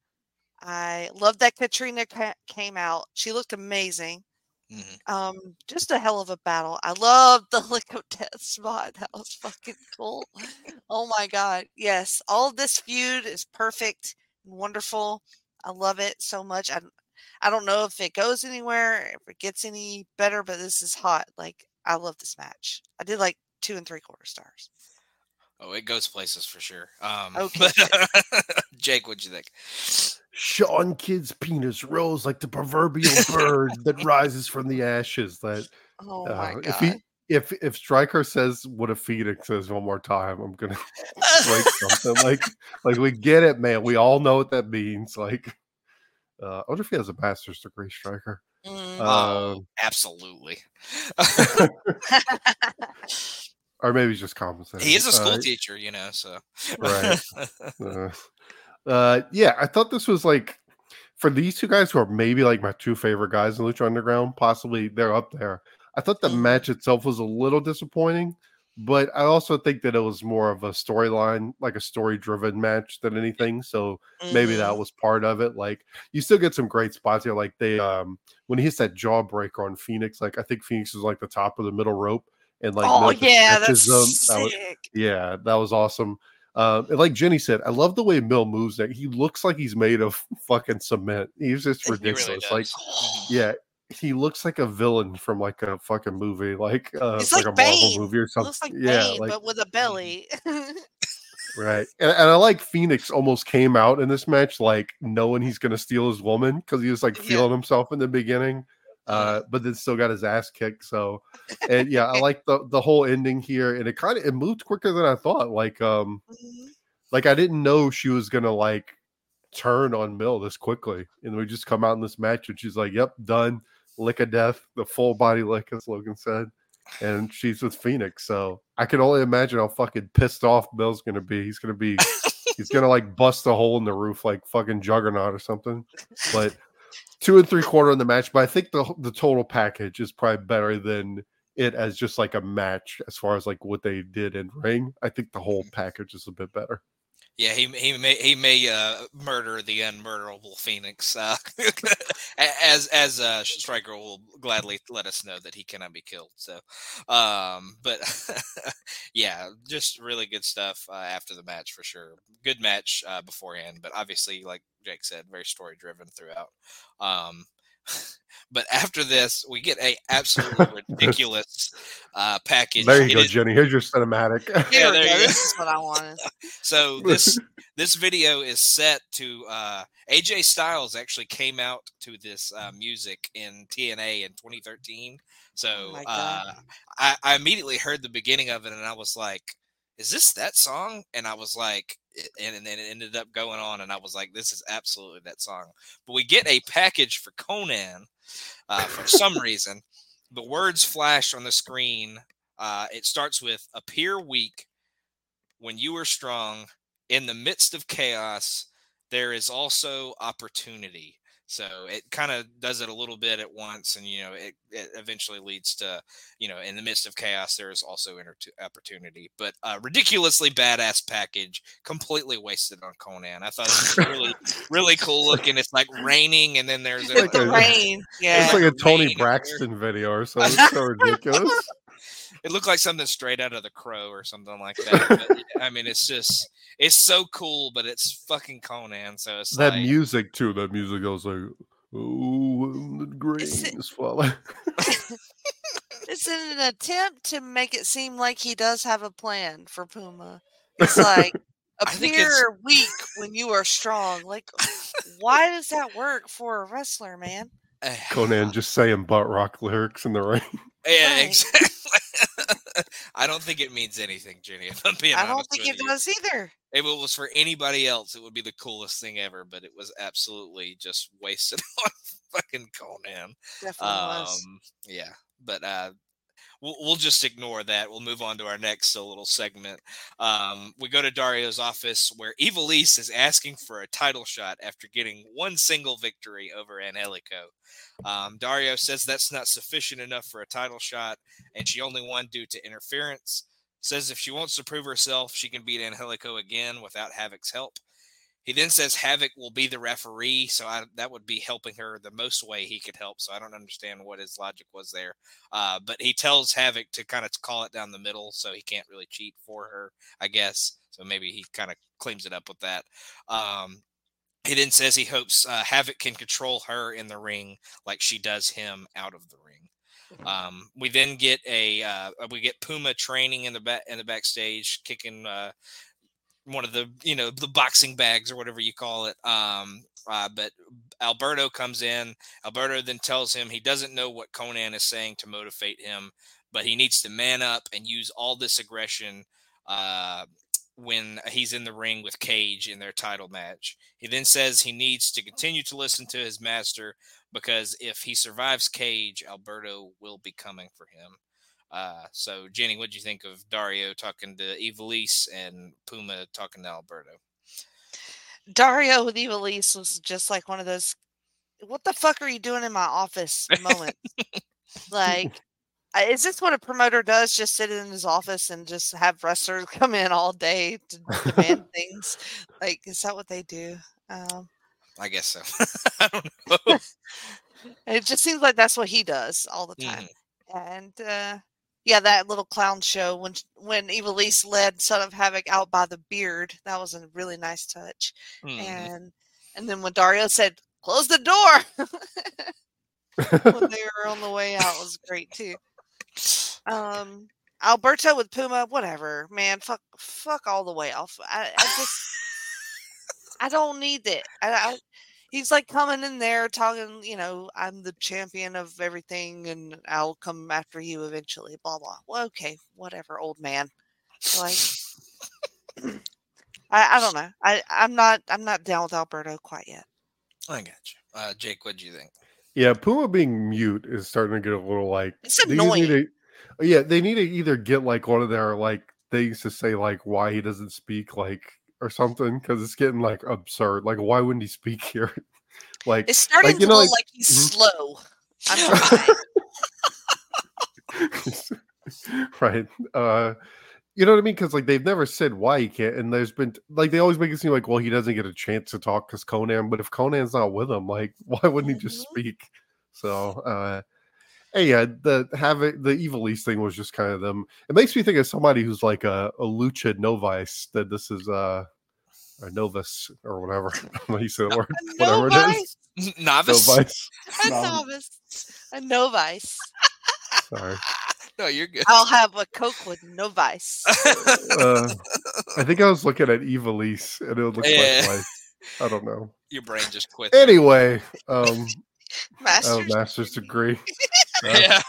I love that Katrina came out. She looked amazing. Mm-hmm. Just a hell of a battle. I love the lick of death spot. That was fucking cool. Oh my god, yes! All of this feud is perfect and wonderful. I love it so much. I don't know if it goes anywhere, if it gets any better, but this is hot. Like I love this match. I did like 2 3/4 stars. Oh, it goes places for sure. Okay. But, Jake, what'd you think? Sean Kidd's penis rose like the proverbial bird that rises from the ashes. That my god! If Stryker says what a Fénix is one more time, I'm gonna break something. Like we get it, man. We all know what that means. Like, I wonder if he has a master's degree, Stryker. Absolutely. Or maybe he's just compensating. He is a school teacher, you know. So right. Yeah, I thought this was like, for these two guys who are maybe like my two favorite guys in Lucha Underground, possibly they're up there. I thought the match itself was a little disappointing, but I also think that it was more of a storyline, like a story-driven match than anything. So maybe that was part of it. Like you still get some great spots here. Like they, when he hits that jawbreaker on Fénix, like I think Fénix was like the top of the middle rope, and like that's sick. That was awesome. And like Jenny said, I love the way Mill moves. That he looks like he's made of fucking cement. He's just ridiculous. He really does. Like, yeah, he looks like a villain from like a fucking movie, like a Marvel movie or something. Looks like Bane, but with a belly. Right, and I like Fénix almost came out in this match like knowing he's gonna steal his woman because he was like feeling himself in the beginning, but then still got his ass kicked. So, and yeah, I like the whole ending here, and it moved quicker than I thought. Like, like I didn't know she was gonna like turn on Mill this quickly, and we just come out in this match, and she's like, "Yep, done, lick of death, the full body lick," as Logan said, and she's with Fénix. So I can only imagine how fucking pissed off Mill's gonna be. He's gonna like bust a hole in the roof like fucking Juggernaut or something, but. 2 3/4 in the match, but I think the total package is probably better than it as just like a match as far as like what they did in ring. I think the whole package is a bit better. Yeah, he may murder the unmurderable Fénix, as Stryker will gladly let us know that he cannot be killed. So, but yeah, just really good stuff after the match for sure. Good match beforehand, but obviously, like Jake said, very story driven throughout. But after this, we get a absolutely ridiculous package. There you go, Jenny. Here's your cinematic. Yeah, there you go. This is what I wanted. So this video is set to AJ Styles actually came out to this music in TNA in 2013. So I immediately heard the beginning of it, and I was like, "Is this that song?" And I was like. And then it ended up going on, and I was like, "This is absolutely that song." But we get a package for Konnan for some reason. The words flash on the screen. It starts with "Appear weak when you are strong. In the midst of chaos, there is also opportunity." So it kind of does it a little bit at once, and you know it eventually leads to, you know, in the midst of chaos there is also opportunity. But a ridiculously badass package, completely wasted on Konnan. I thought it was really really cool looking. It's like raining, and then there's like the rain. Yeah, it's like a Tony Braxton video or something. It's so ridiculous. It looked like something straight out of The Crow or something like that. But, I mean, it's just, it's so cool, but it's fucking Konnan. So it's that like, music too. That music goes like, "Oh, the grain is falling." It's an attempt to make it seem like he does have a plan for Puma. It's like, appear weak when you are strong. Like, why does that work for a wrestler, man? Konnan just saying butt rock lyrics in the ring. Yeah, right. Exactly. I don't think it means anything, Jenny. If I'm being honest, I don't think it does either. If it was for anybody else, it would be the coolest thing ever, but it was absolutely just wasted on fucking Konnan. Definitely was. Yeah, but we'll just ignore that. We'll move on to our next little segment. We go to Dario's office where Ivelisse is asking for a title shot after getting one single victory over Angelico. Dario says that's not sufficient enough for a title shot, and she only won due to interference. Says if she wants to prove herself, she can beat Angelico again without Havoc's help. He then says Havoc will be the referee, so that would be helping her the most way he could help, so I don't understand what his logic was there. But he tells Havoc to kind of call it down the middle, so he can't really cheat for her, I guess. So maybe he kind of cleans it up with that. He then says he hopes Havoc can control her in the ring like she does him out of the ring. We then get we get Puma training in the backstage, kicking one of the, you know, the boxing bags or whatever you call it. But Alberto comes in. Alberto then tells him he doesn't know what Konnan is saying to motivate him, but he needs to man up and use all this aggression when he's in the ring with Cage in their title match. He then says he needs to continue to listen to his master because if he survives Cage, Alberto will be coming for him. So, Jenny, what did you think of Dario talking to Ivelisse and Puma talking to Alberto? Dario with Ivelisse was just like one of those, what the fuck are you doing in my office moment? Like, is this what a promoter does? Just sit in his office and just have wrestlers come in all day to demand things? Like, is that what they do? I guess so. I don't know. It just seems like that's what he does all the time. Mm. And, yeah, that little clown show when Ivelisse led Son of Havoc out by the beard, that was a really nice touch. Mm. And then when Dario said, "Close the door," when they were on the way out, was great too. Alberto with Puma, whatever, man, fuck all the way off. I don't need it. He's like coming in there talking, you know, I'm the champion of everything and I'll come after you eventually, blah, blah. Well, okay, whatever, old man. Like, I don't know. I'm not down with Alberto quite yet. I got you. Jake, what do you think? Yeah, Puma being mute is starting to get a little like... It's annoying. They need to either get like one of their like things to say like why he doesn't speak like... or something, because it's getting like absurd. Like, why wouldn't he speak here? Like, it's starting to look like he's slow. I'm right. You know what I mean? Because like they've never said why he can't, and there's been like they always make it seem like, well, he doesn't get a chance to talk because Konnan. But if Conan's not with him, like, why wouldn't he just speak? So, the Ivelisse thing was just kind of them. It makes me think of somebody who's like a lucha novice, that this is a novice or whatever. How you say the word? Whatever it is. Novice? A novice. Sorry. No, you're good. I'll have a Coke with novice. I think I was looking at Ivelisse and it would look like I don't know. Your brain just quit. Anyway, master's degree. Yeah.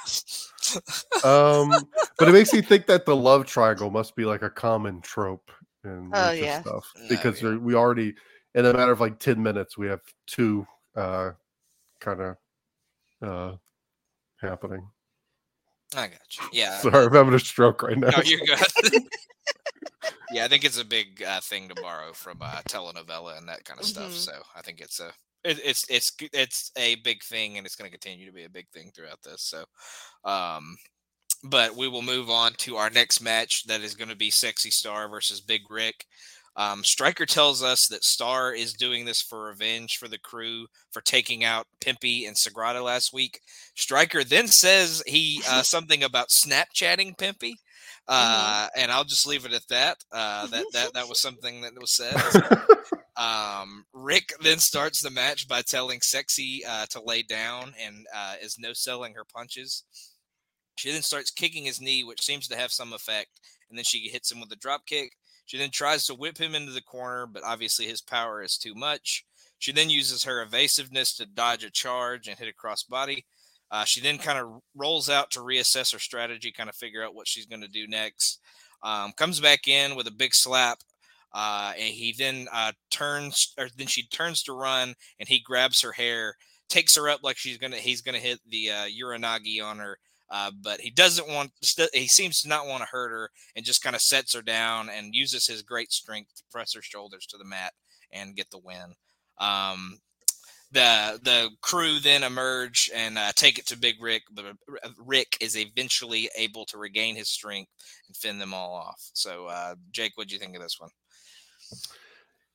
But it makes me think that the love triangle must be like a common trope and stuff because we already, in a matter of like 10 minutes, we have two happening. I got you. Yeah. Sorry, I'm having a stroke right now. No, you're good. Yeah, I think it's a big thing to borrow from telenovela and that kind of stuff. So I think it's a. It's a big thing, and it's going to continue to be a big thing throughout this. So, but we will move on to our next match. That is going to be Sexy Star versus Big Ryck. Stryker tells us that Star is doing this for revenge for the crew for taking out Pimpy and Sagrada last week. Stryker then says he something about Snapchatting Pimpy. And I'll just leave it at that. That was something that was said. Ryck then starts the match by telling Sexy to lay down and is no selling her punches. She then starts kicking his knee, which seems to have some effect, and then she hits him with a drop kick. She then tries to whip him into the corner, but obviously his power is too much. She then uses her evasiveness to dodge a charge and hit a crossbody. She then kind of rolls out to reassess her strategy, kind of figure out what she's going to do next. Comes back in with a big slap, and he then she turns to run, and he grabs her hair, takes her up like he's gonna hit the Uranagi on her, but he doesn't want. He seems to not want to hurt her, and just kind of sets her down and uses his great strength to press her shoulders to the mat and get the win. The crew then emerge and take it to Big Ryck, but Ryck is eventually able to regain his strength and fend them all off. So, Jake, what'd you think of this one?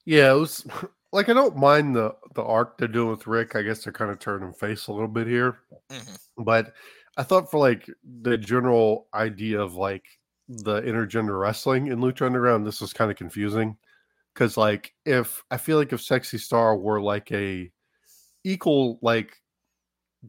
Yeah, it was like, I don't mind the arc they're doing with Ryck. I guess they're kind of turning face a little bit here. Mm-hmm. But I thought for like the general idea of like the intergender wrestling in Lucha Underground, this was kind of confusing. Because like I feel like if Sexy Star were like a equal like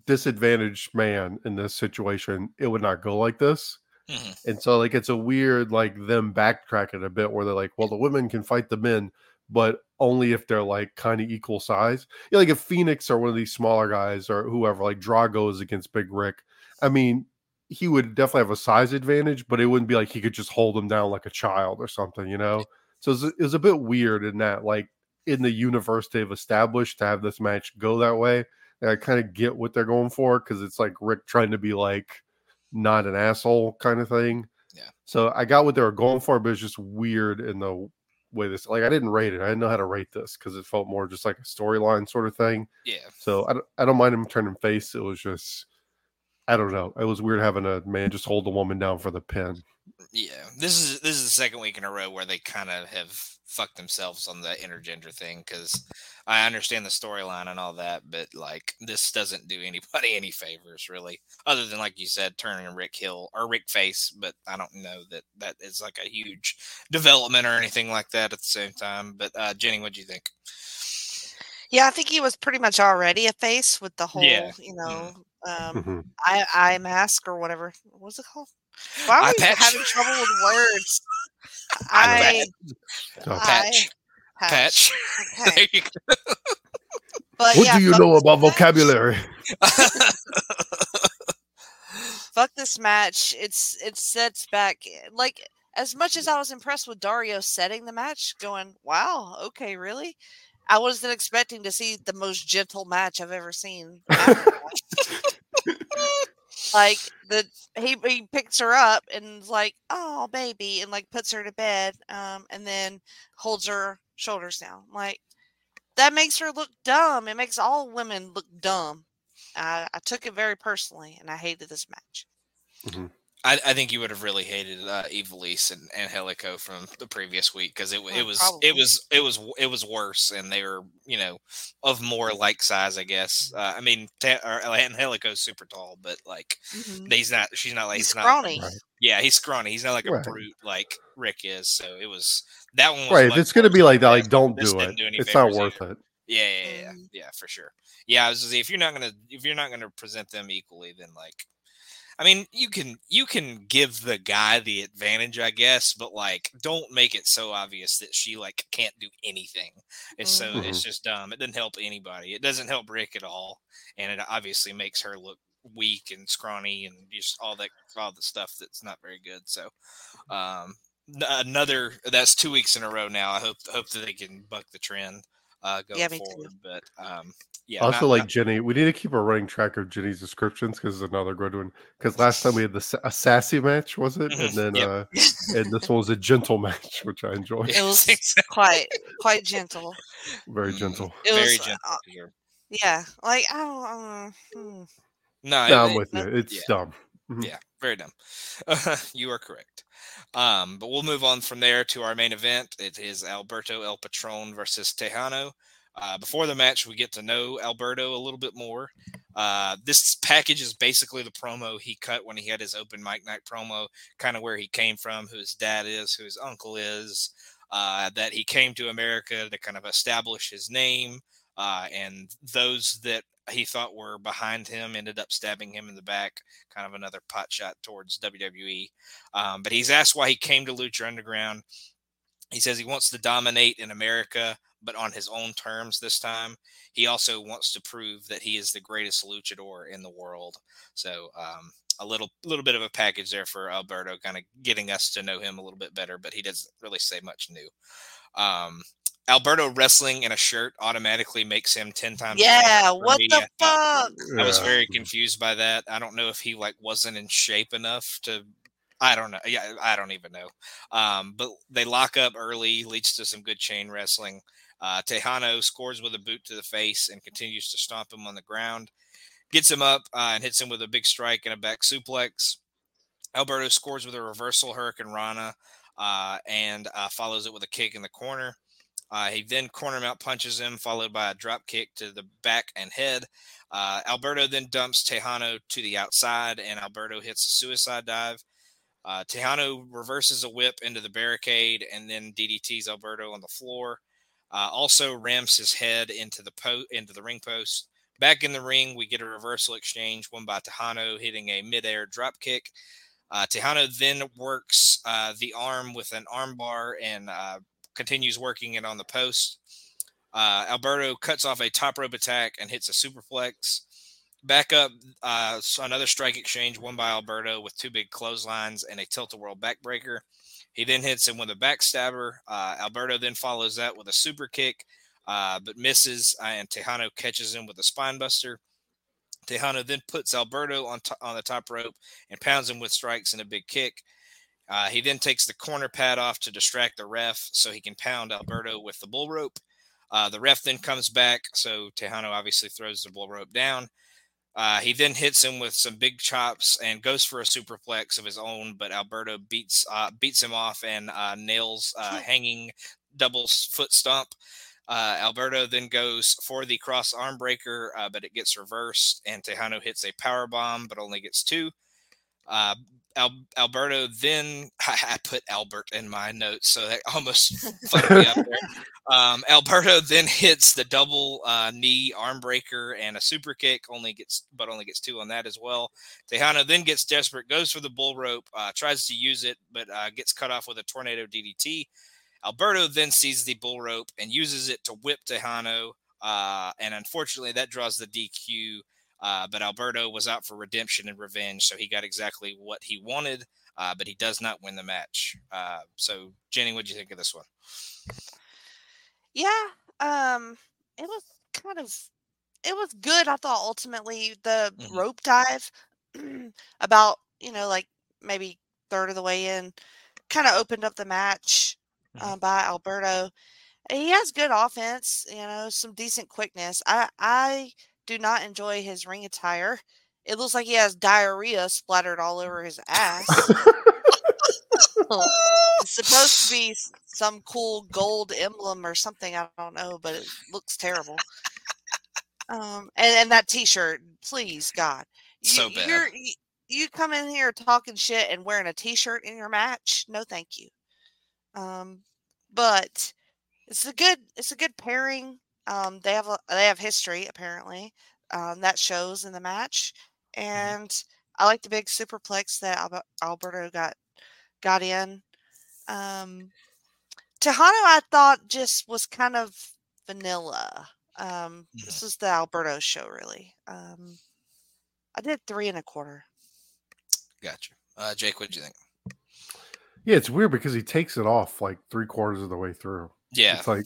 disadvantaged man in this situation, it would not go like this. Mm-hmm. And so like it's a weird like them backtracking a bit where they're like, well, the women can fight the men, but only if they're like kind of equal size. You know, like if Fénix or one of these smaller guys or whoever, like Drago is against Big Ryck, I mean, he would definitely have a size advantage, but it wouldn't be like he could just hold him down like a child or something, you know? So it was a bit weird in that, like, in the universe they've established to have this match go that way. And I kind of get what they're going for, because it's like Ryck trying to be, like, not an asshole kind of thing. Yeah. So I got what they were going for, but it's just weird in the way this... Like, I didn't rate it. I didn't know how to rate this, because it felt more just like a storyline sort of thing. Yeah. So I don't mind him turning face. It was just... I don't know. It was weird having a man just hold the woman down for the pin. Yeah. This is the second week in a row where they kind of have fucked themselves on the intergender thing, because I understand the storyline and all that, but like this doesn't do anybody any favors really, other than like you said, turning Ryck heel or Ryck face, but I don't know that is like a huge development or anything like that at the same time. But Jenny, what do you think? Yeah, I think he was pretty much already a face with the whole, I mask or whatever. What's it called? Why are we having trouble with words? Patch. Okay. There you go. But what do you know about vocabulary? Fuck this match. It sets back like. As much as I was impressed with Dario setting the match, going, wow, okay, really? I wasn't expecting to see the most gentle match I've ever seen. Like, he picks her up and is like, oh, baby, and, like, puts her to bed and then holds her shoulders down. Like, that makes her look dumb. It makes all women look dumb. I took it very personally, and I hated this match. Mm-hmm. I think you would have really hated Ivelisse and Angelico from the previous week, because it was worse, and they were, you know, of more like size, I guess. I mean, Angelico's super tall, but like he's scrawny. Not, yeah, he's scrawny. He's not like a brute like Ryck is. So it was that one. Was right, if it's gonna be like that, like don't do it. It's not worth it. Yeah, for sure. Yeah, I was just saying, if you're not gonna present them equally, then like. I mean, you can give the guy the advantage, I guess, but like, don't make it so obvious that she like can't do anything. It's so it's just dumb. It doesn't help anybody. It doesn't help Ryck at all, and it obviously makes her look weak and scrawny and just all the stuff that's not very good. So, that's 2 weeks in a row now. I hope that they can buck the trend going forward, but. Yeah, also, Jenny, we need to keep a running track of Jenny's descriptions, because it's another good one. Because last time we had a sassy match, was it? And then and this one was a gentle match, which I enjoyed. It was quite gentle. Very gentle. Very gentle. Yeah, like I don't. No, I'm with you. It's dumb. Mm-hmm. Yeah, very dumb. You are correct. But we'll move on from there to our main event. It is Alberto El Patron versus Texano. Before the match, we get to know Alberto a little bit more. This package is basically the promo he cut when he had his open mic night promo, kind of where he came from, who his dad is, who his uncle is, that he came to America to kind of establish his name, and those that he thought were behind him ended up stabbing him in the back. Kind of another pot shot towards WWE. But he's asked why he came to Lucha Underground. He says he wants to dominate in America, but on his own terms this time. He also wants to prove that he is the greatest luchador in the world. So a little bit of a package there for Alberto, kind of getting us to know him a little bit better, but he doesn't really say much new. Alberto wrestling in a shirt automatically makes him 10 times. Yeah, what the fuck? I was very confused by that. I don't know if he wasn't in shape enough to. I don't know. Yeah, I don't even know. But they lock up early, leads to some good chain wrestling. Texano scores with a boot to the face and continues to stomp him on the ground. Gets him up and hits him with a big strike and a back suplex. Alberto scores with a reversal Hurricane Rana and follows it with a kick in the corner. He then corner mount punches him, followed by a drop kick to the back and head. Alberto then dumps Texano to the outside, and Alberto hits a suicide dive. Texano reverses a whip into the barricade and then DDTs Alberto on the floor. Also rams his head into the ring post. Back in the ring, we get a reversal exchange won by Texano hitting a midair drop kick. Texano then works the arm with an armbar and continues working it on the post. Alberto cuts off a top rope attack and hits a superplex. Back up, another strike exchange won by Alberto with two big clotheslines and a tilt-a-whirl backbreaker. He then hits him with a backstabber. Alberto then follows that with a super kick, but misses, and Texano catches him with a spinebuster. Texano then puts Alberto on the top rope and pounds him with strikes and a big kick. He then takes the corner pad off to distract the ref so he can pound Alberto with the bull rope. The ref then comes back, so Texano obviously throws the bull rope down. He then hits him with some big chops and goes for a superplex of his own, but Alberto beats him off and nails hanging double foot stomp. Alberto then goes for the cross arm breaker, but it gets reversed, and Texano hits a power bomb, but only gets two. Alberto then – I put Albert in my notes, so that almost fucked me up there. Alberto then hits the double knee arm breaker and a super kick, only gets two on that as well. Texano then gets desperate, goes for the bull rope, tries to use it, but gets cut off with a tornado DDT. Alberto then sees the bull rope and uses it to whip Texano, and unfortunately that draws the DQ. But Alberto was out for redemption and revenge, so he got exactly what he wanted, but he does not win the match. So, Jenny, what did you think of this one? Yeah, it was it was good. I thought ultimately the rope dive about, maybe third of the way in kind of opened up the match by Alberto. He has good offense, some decent quickness. I do not enjoy his ring attire. It looks like he has diarrhea splattered all over his ass. It's supposed to be some cool gold emblem or something. I don't know, but it looks terrible. And that t-shirt, please, God. So bad. You come in here talking shit and wearing a t-shirt in your match? No, thank you. But it's a good pairing. They have history apparently, that shows in the match, and I like the big superplex that Alberto got in. Texano, I thought, just was kind of vanilla. This is the Alberto show, really. I did 3.25. Gotcha. Jake, what'd you think? Yeah, it's weird because he takes it off like 3/4 of the way through. Yeah, it's like.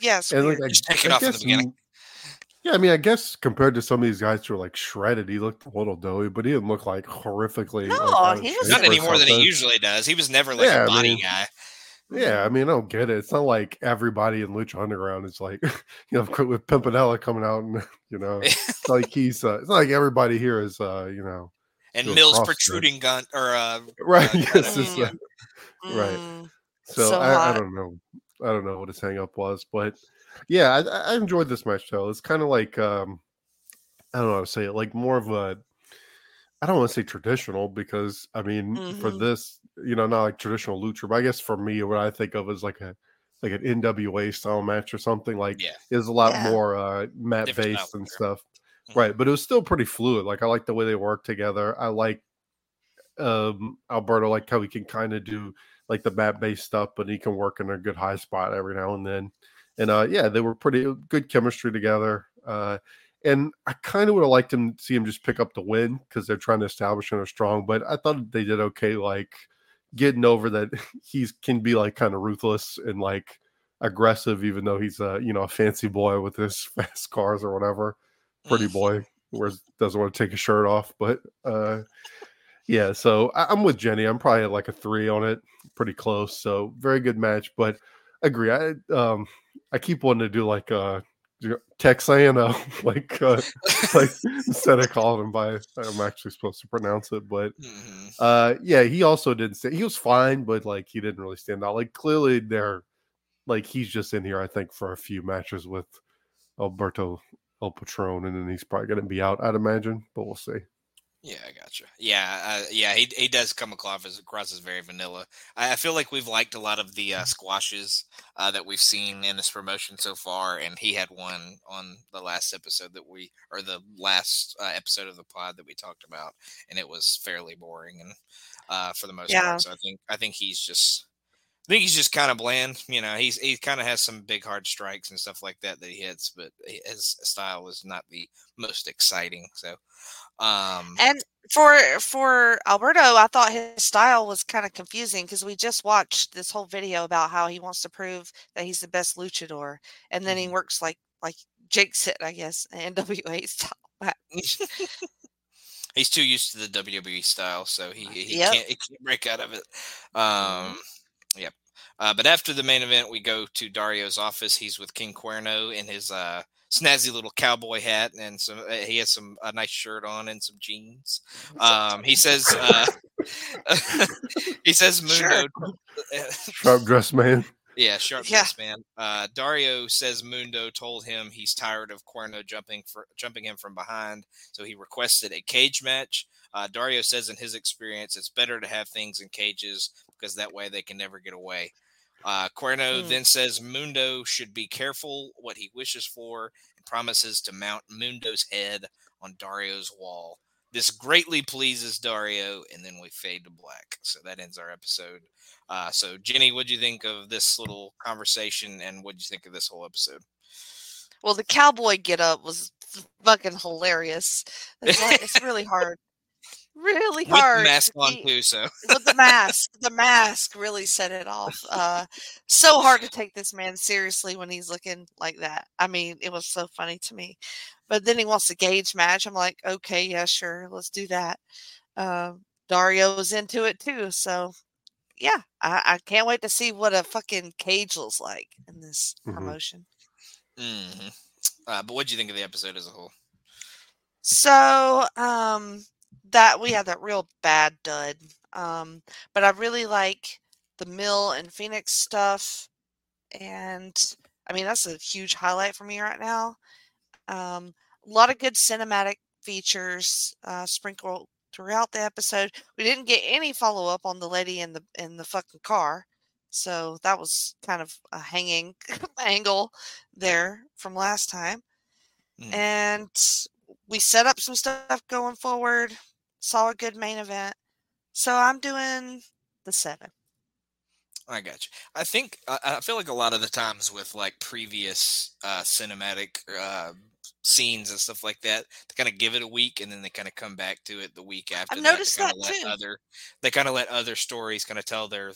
Yes, yeah, just take it off at the beginning. Yeah, I guess compared to some of these guys who are shredded, he looked a little doughy, but he didn't look horrifically. No, he was not any more than he usually does. He was never a body guy. Yeah, I don't get it. It's not like everybody in Lucha Underground is with Pimpinela coming out and it's like he's. It's not like everybody here is And Mills protruding gun or right, yes, right. So I don't know. I don't know what his hang up was, but yeah, I enjoyed this match though. It's kind of I don't know how to say it, more of a, I don't want to say traditional because for this, not traditional lucha, but I guess for me, what I think of is an NWA style match or something is a lot more mat based and stuff. Right. But it was still pretty fluid. Like, I like the way they work together. I like Alberto, like how he can kind of do like the bat based stuff, but he can work in a good high spot every now and then. And yeah, they were pretty good chemistry together. And I kind of would have liked him see him just pick up the win because they're trying to establish him as strong. But I thought they did okay, like getting over that he can be like kind of ruthless and like aggressive, even though he's a, you know, a fancy boy with his fast cars or whatever, pretty boy who doesn't want to take his shirt off. But yeah, so I'm with Jenny. I'm probably at like a 3 on it, pretty close. So very good match, but I agree. I keep wanting to do like a Texano, like instead of calling him by, I'm actually supposed to pronounce it, but yeah, he also didn't say he was fine, but like he didn't really stand out. Like clearly, they're like he's just in here, I think, for a few matches with Alberto El Patron, and then he's probably going to be out, I'd imagine, but we'll see. Yeah, I gotcha. Yeah, yeah, he does come across as very vanilla. I feel like we've liked a lot of the squashes that we've seen in this promotion so far, and he had one on the last episode of the pod that we talked about, and it was fairly boring and for the most part. So I think he's just kind of bland. You know, he kind of has some big hard strikes and stuff like that he hits, but his style is not the most exciting. So. And for Alberto, I thought his style was kind of confusing because we just watched this whole video about how he wants to prove that he's the best luchador, and then he works like Jake said, I guess, NWA style. He's too used to the WWE style, so he can't break out of it. Yep. But after the main event, we go to Dario's office. He's with King Cuerno in his snazzy little cowboy hat, and some he has some a nice shirt on and some jeans. He says, Mundo, sharp dress man. Yeah, sharp dress man. Dario says Mundo told him he's tired of Cuerno jumping him from behind, so he requested a cage match. Dario says in his experience, it's better to have things in cages because that way they can never get away. Cuerno then says Mundo should be careful what he wishes for and promises to mount Mundo's head on Dario's wall. This greatly pleases Dario, and then we fade to black. So that ends our episode. So, Jenny, what do you think of this little conversation, and what do you think of this whole episode? Well, the cowboy getup was fucking hilarious. It's, like, it's really hard. Really hard. With the mask on too, so. With the mask. The mask really set it off. So hard to take this man seriously when he's looking like that. I mean, it was so funny to me. But then he wants a gauge match. I'm like, okay, yeah, sure. Let's do that. Dario was into it too. So, yeah, I can't wait to see what a fucking cage looks like in this promotion. Mm-hmm. But what do you think of the episode as a whole? So, that we had that real bad dud. But I really like the Mill and Fénix stuff. And I mean, that's a huge highlight for me right now. A lot of good cinematic features sprinkled throughout the episode. We didn't get any follow up on the lady in the fucking car. So that was kind of a hanging angle there from last time. Mm. And we set up some stuff going forward. Saw a good main event. So I'm doing the 7. I got you. I think, I feel like a lot of the times with like previous cinematic scenes and stuff like that, they kind of give it a week and then they kind of come back to it the week after. I noticed that too. They kind of let other stories kind of tell their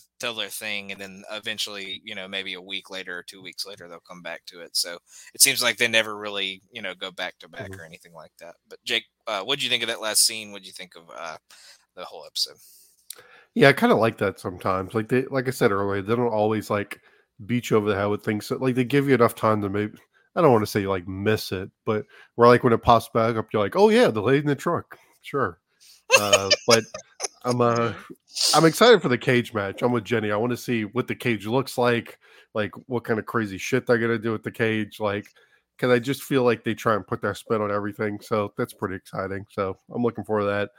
thing. And then eventually, you know, maybe a week later or 2 weeks later, they'll come back to it. So it seems like they never really, you know, go back to back or anything like that. But Jake, what'd you think of that last scene? What'd you think of the whole episode? Yeah, I kind of like that sometimes. Like they, like I said earlier, they don't always like beat you over the head with things. So, like they give you enough time to maybe, I don't want to say like miss it, but we're like when it pops back up, you're like, oh yeah, the lady in the truck, sure. But I'm excited for the cage match. I'm with Jenny. I want to see what the cage looks like what kind of crazy shit they're gonna do with the cage, like because I just feel like they try and put their spin on everything. So that's pretty exciting. So I'm looking forward to that.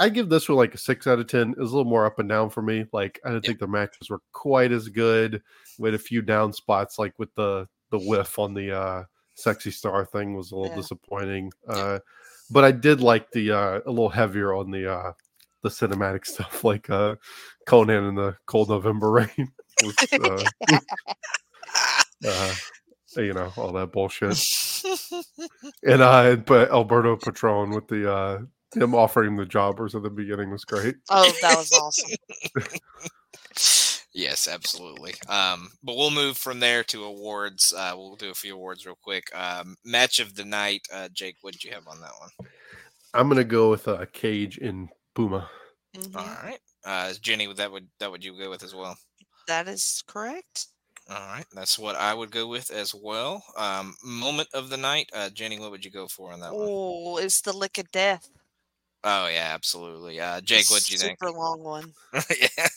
I give this one like a 6 out of 10. It was a little more up and down for me. Like I didn't think the matches were quite as good. We had a few down spots, like with the whiff on the Sexy Star thing was a little disappointing. But I did like the a little heavier on the cinematic stuff, like Konnan in the Cold November Rain. You know, all that bullshit. And but Alberto Patron with the him offering the jobbers at the beginning was great. Oh, that was awesome. Yes, absolutely. But we'll move from there to awards. We'll do a few awards real quick. Match of the night. Jake, what did you have on that one? I'm gonna go with Cage and Puma. Mm-hmm. All right, Jenny, that would you go with as well? That is correct. All right, that's what I would go with as well. Moment of the night, Jenny, what would you go for on that one? Oh, it's the lick of death. Oh yeah, absolutely. Jake, what do you think? Super long one. Yeah.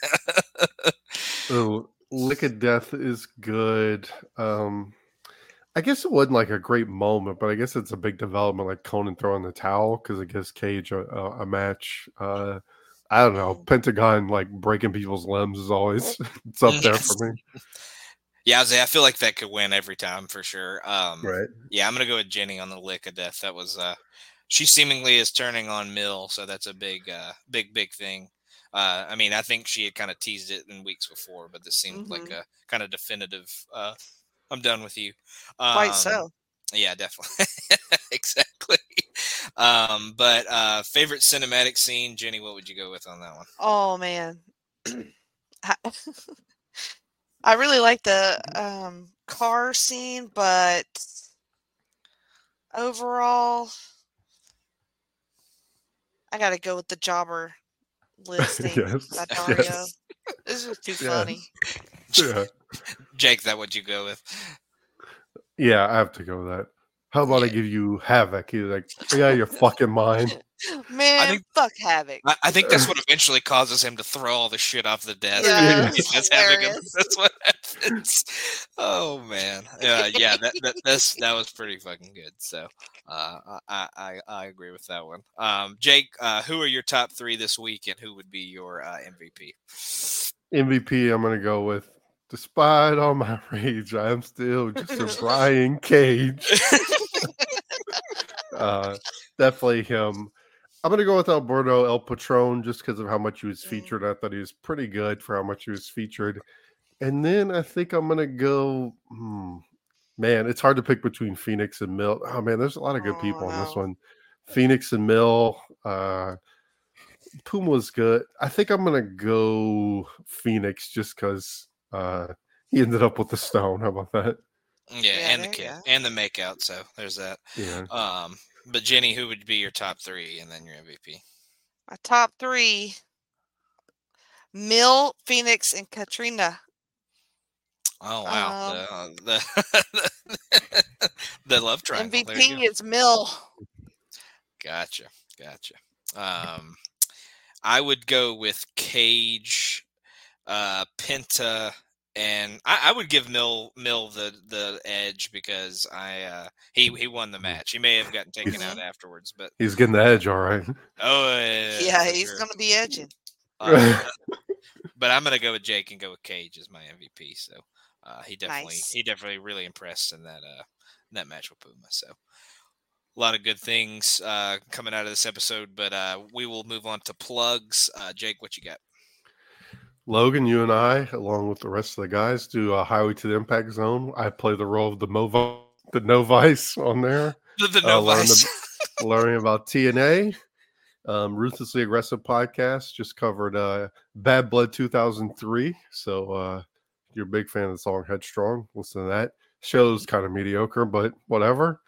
Oh, lick of death is good. I guess it wasn't like a great moment, but I guess it's a big development, like Konnan throwing the towel, because it gives Cage a match. I don't know. Pentagon like breaking people's limbs is always it's up there for me. Yeah, I feel like that could win every time for sure. Right. Yeah, I'm gonna go with Jenny on the lick of death. That was she seemingly is turning on Mill, so that's a big, big thing. I mean, I think she had kind of teased it in weeks before, but this seemed like a kind of definitive. I'm done with you. Quite so. Yeah, definitely. Exactly. But favorite cinematic scene, Jenny, what would you go with on that one? Oh man, I really like the car scene, but overall, I gotta go with the jobber listing. Yes. Dario. Yes. This is too funny. Yeah. Jake, that what you go with? Yeah, I have to go with that. How about I give you Havoc? He's like, yeah, you're fucking mine. Man, fuck Havoc. I think that's what eventually causes him to throw all the shit off the desk. Yeah, that's what happens. Oh, man. Yeah, that was pretty fucking good. So I agree with that one. Jake, who are your top three this week, and who would be your MVP? MVP, I'm going to go with, despite all my rage, I am still just a Brian Cage. Definitely him. I'm going to go with Alberto El Patron just because of how much he was featured. I thought he was pretty good for how much he was featured. And then I think I'm going to go, man, it's hard to pick between Fénix and Mill. Oh, man, there's a lot of good people on this one. Fénix and Mill. Puma's good. I think I'm going to go Fénix just because he ended up with the stone. How about that? Yeah, and the kid and the makeout. So there's that. Yeah. But Jenny, who would be your top three, and then your MVP? My top three: Mill, Fénix, and Katrina. Oh wow! The love triangle. MVP is Mill. Gotcha. I would go with Cage, Penta, and I would give Mill the edge because he won the match. He may have gotten taken out afterwards, but he's getting the edge, all right. Oh yeah, he's gonna be edging. But I'm gonna go with Jake and go with Cage as my MVP. So he definitely really impressed in that match with Puma. So a lot of good things coming out of this episode, but we will move on to plugs. Jake, what you got? Logan, you and I, along with the rest of the guys, do a Highway to the Impact Zone. I play the role of the novice on there. The novice. Learning about TNA. Ruthlessly Aggressive Podcast just covered Bad Blood 2003. So if you're a big fan of the song Headstrong, listen to that. Show's kind of mediocre, but whatever.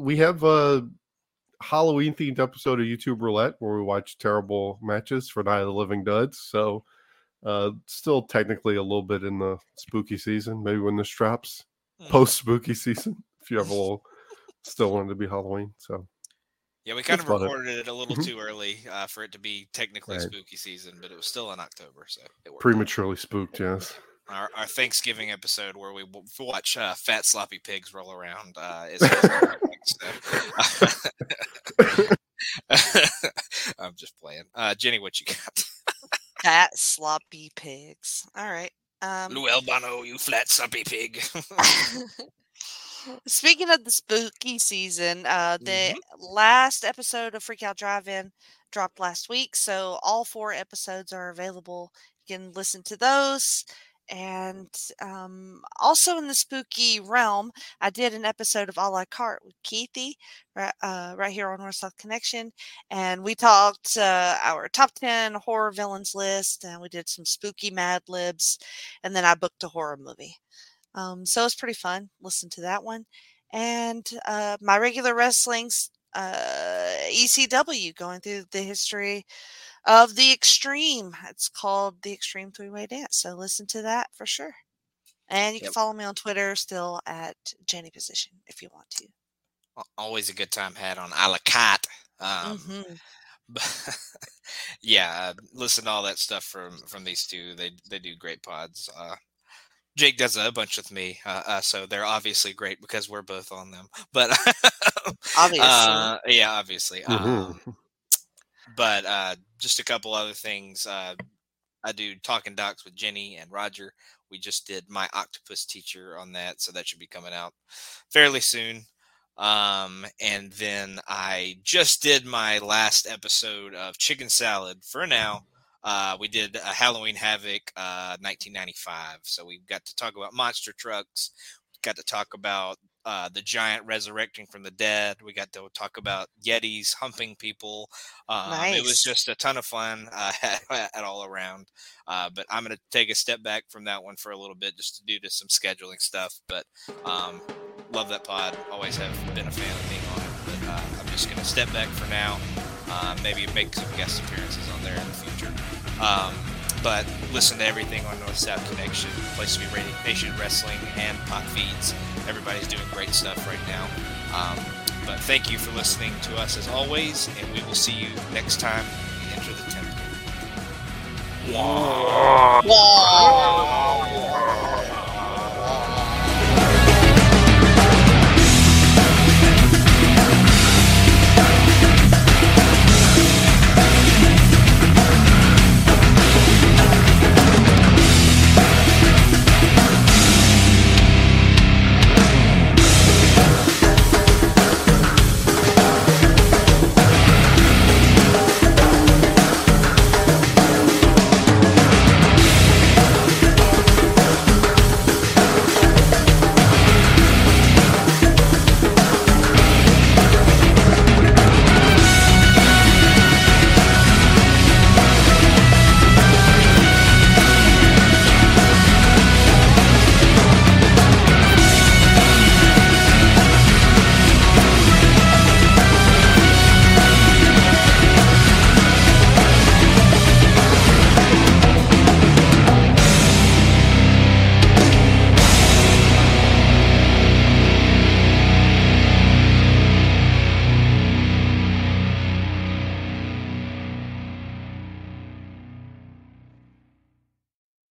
We have a Halloween-themed episode of YouTube Roulette where we watch terrible matches for Night of the Living Duds. So still technically a little bit in the spooky season. Maybe when this drops, post-spooky season, if you have a little still wanted to be Halloween. So yeah, we kind of recorded it a little too early for it to be technically spooky season, but it was still in October. So it worked. Prematurely spooked, yes. Our Thanksgiving episode where we watch fat sloppy pigs roll around is I'm just playing. Jenny, what you got? Fat sloppy pigs. All right. Lou Albano, you fat sloppy pig. Speaking of the spooky season, the last episode of Freakout Drive-In dropped last week, so all 4 episodes are available. You can listen to those. And also in the spooky realm, I did an episode of A La Carte with Keithy right here on North South Connection. And we talked our top 10 horror villains list, and we did some spooky Mad Libs. And then I booked a horror movie. So it's pretty fun. Listen to that one. And my regular wrestling's ECW, going through the history of the Extreme. It's called the Extreme Three-Way Dance. So listen to that for sure. And you can follow me on Twitter still at Jenny Position if you want to. Always a good time had on A La Carte. But yeah, listen to all that stuff from these two. They do great pods. Jake does a bunch with me, so they're obviously great because we're both on them. But obviously, yeah, obviously. But just a couple other things. I do Talking Docs with Jenny and Roger. We just did My Octopus Teacher on that, so that should be coming out fairly soon. And then I just did my last episode of Chicken Salad for now. We did a Halloween Havoc 1995. So we got to talk about monster trucks. We got to talk about the giant resurrecting from the dead. We got to talk about Yetis humping people. Nice. It was just a ton of fun at all around. But I'm going to take a step back from that one for a little bit just due to some scheduling stuff. But love that pod. Always have been a fan of being on it. But I'm just going to step back for now. Maybe make some guest appearances on there in the future. But listen to everything on North South Connection, Place to Be Radio Nation Wrestling, and Pop Feeds. Everybody's doing great stuff right now. But thank you for listening to us as always, and we will see you next time we enter the temple. Whoa.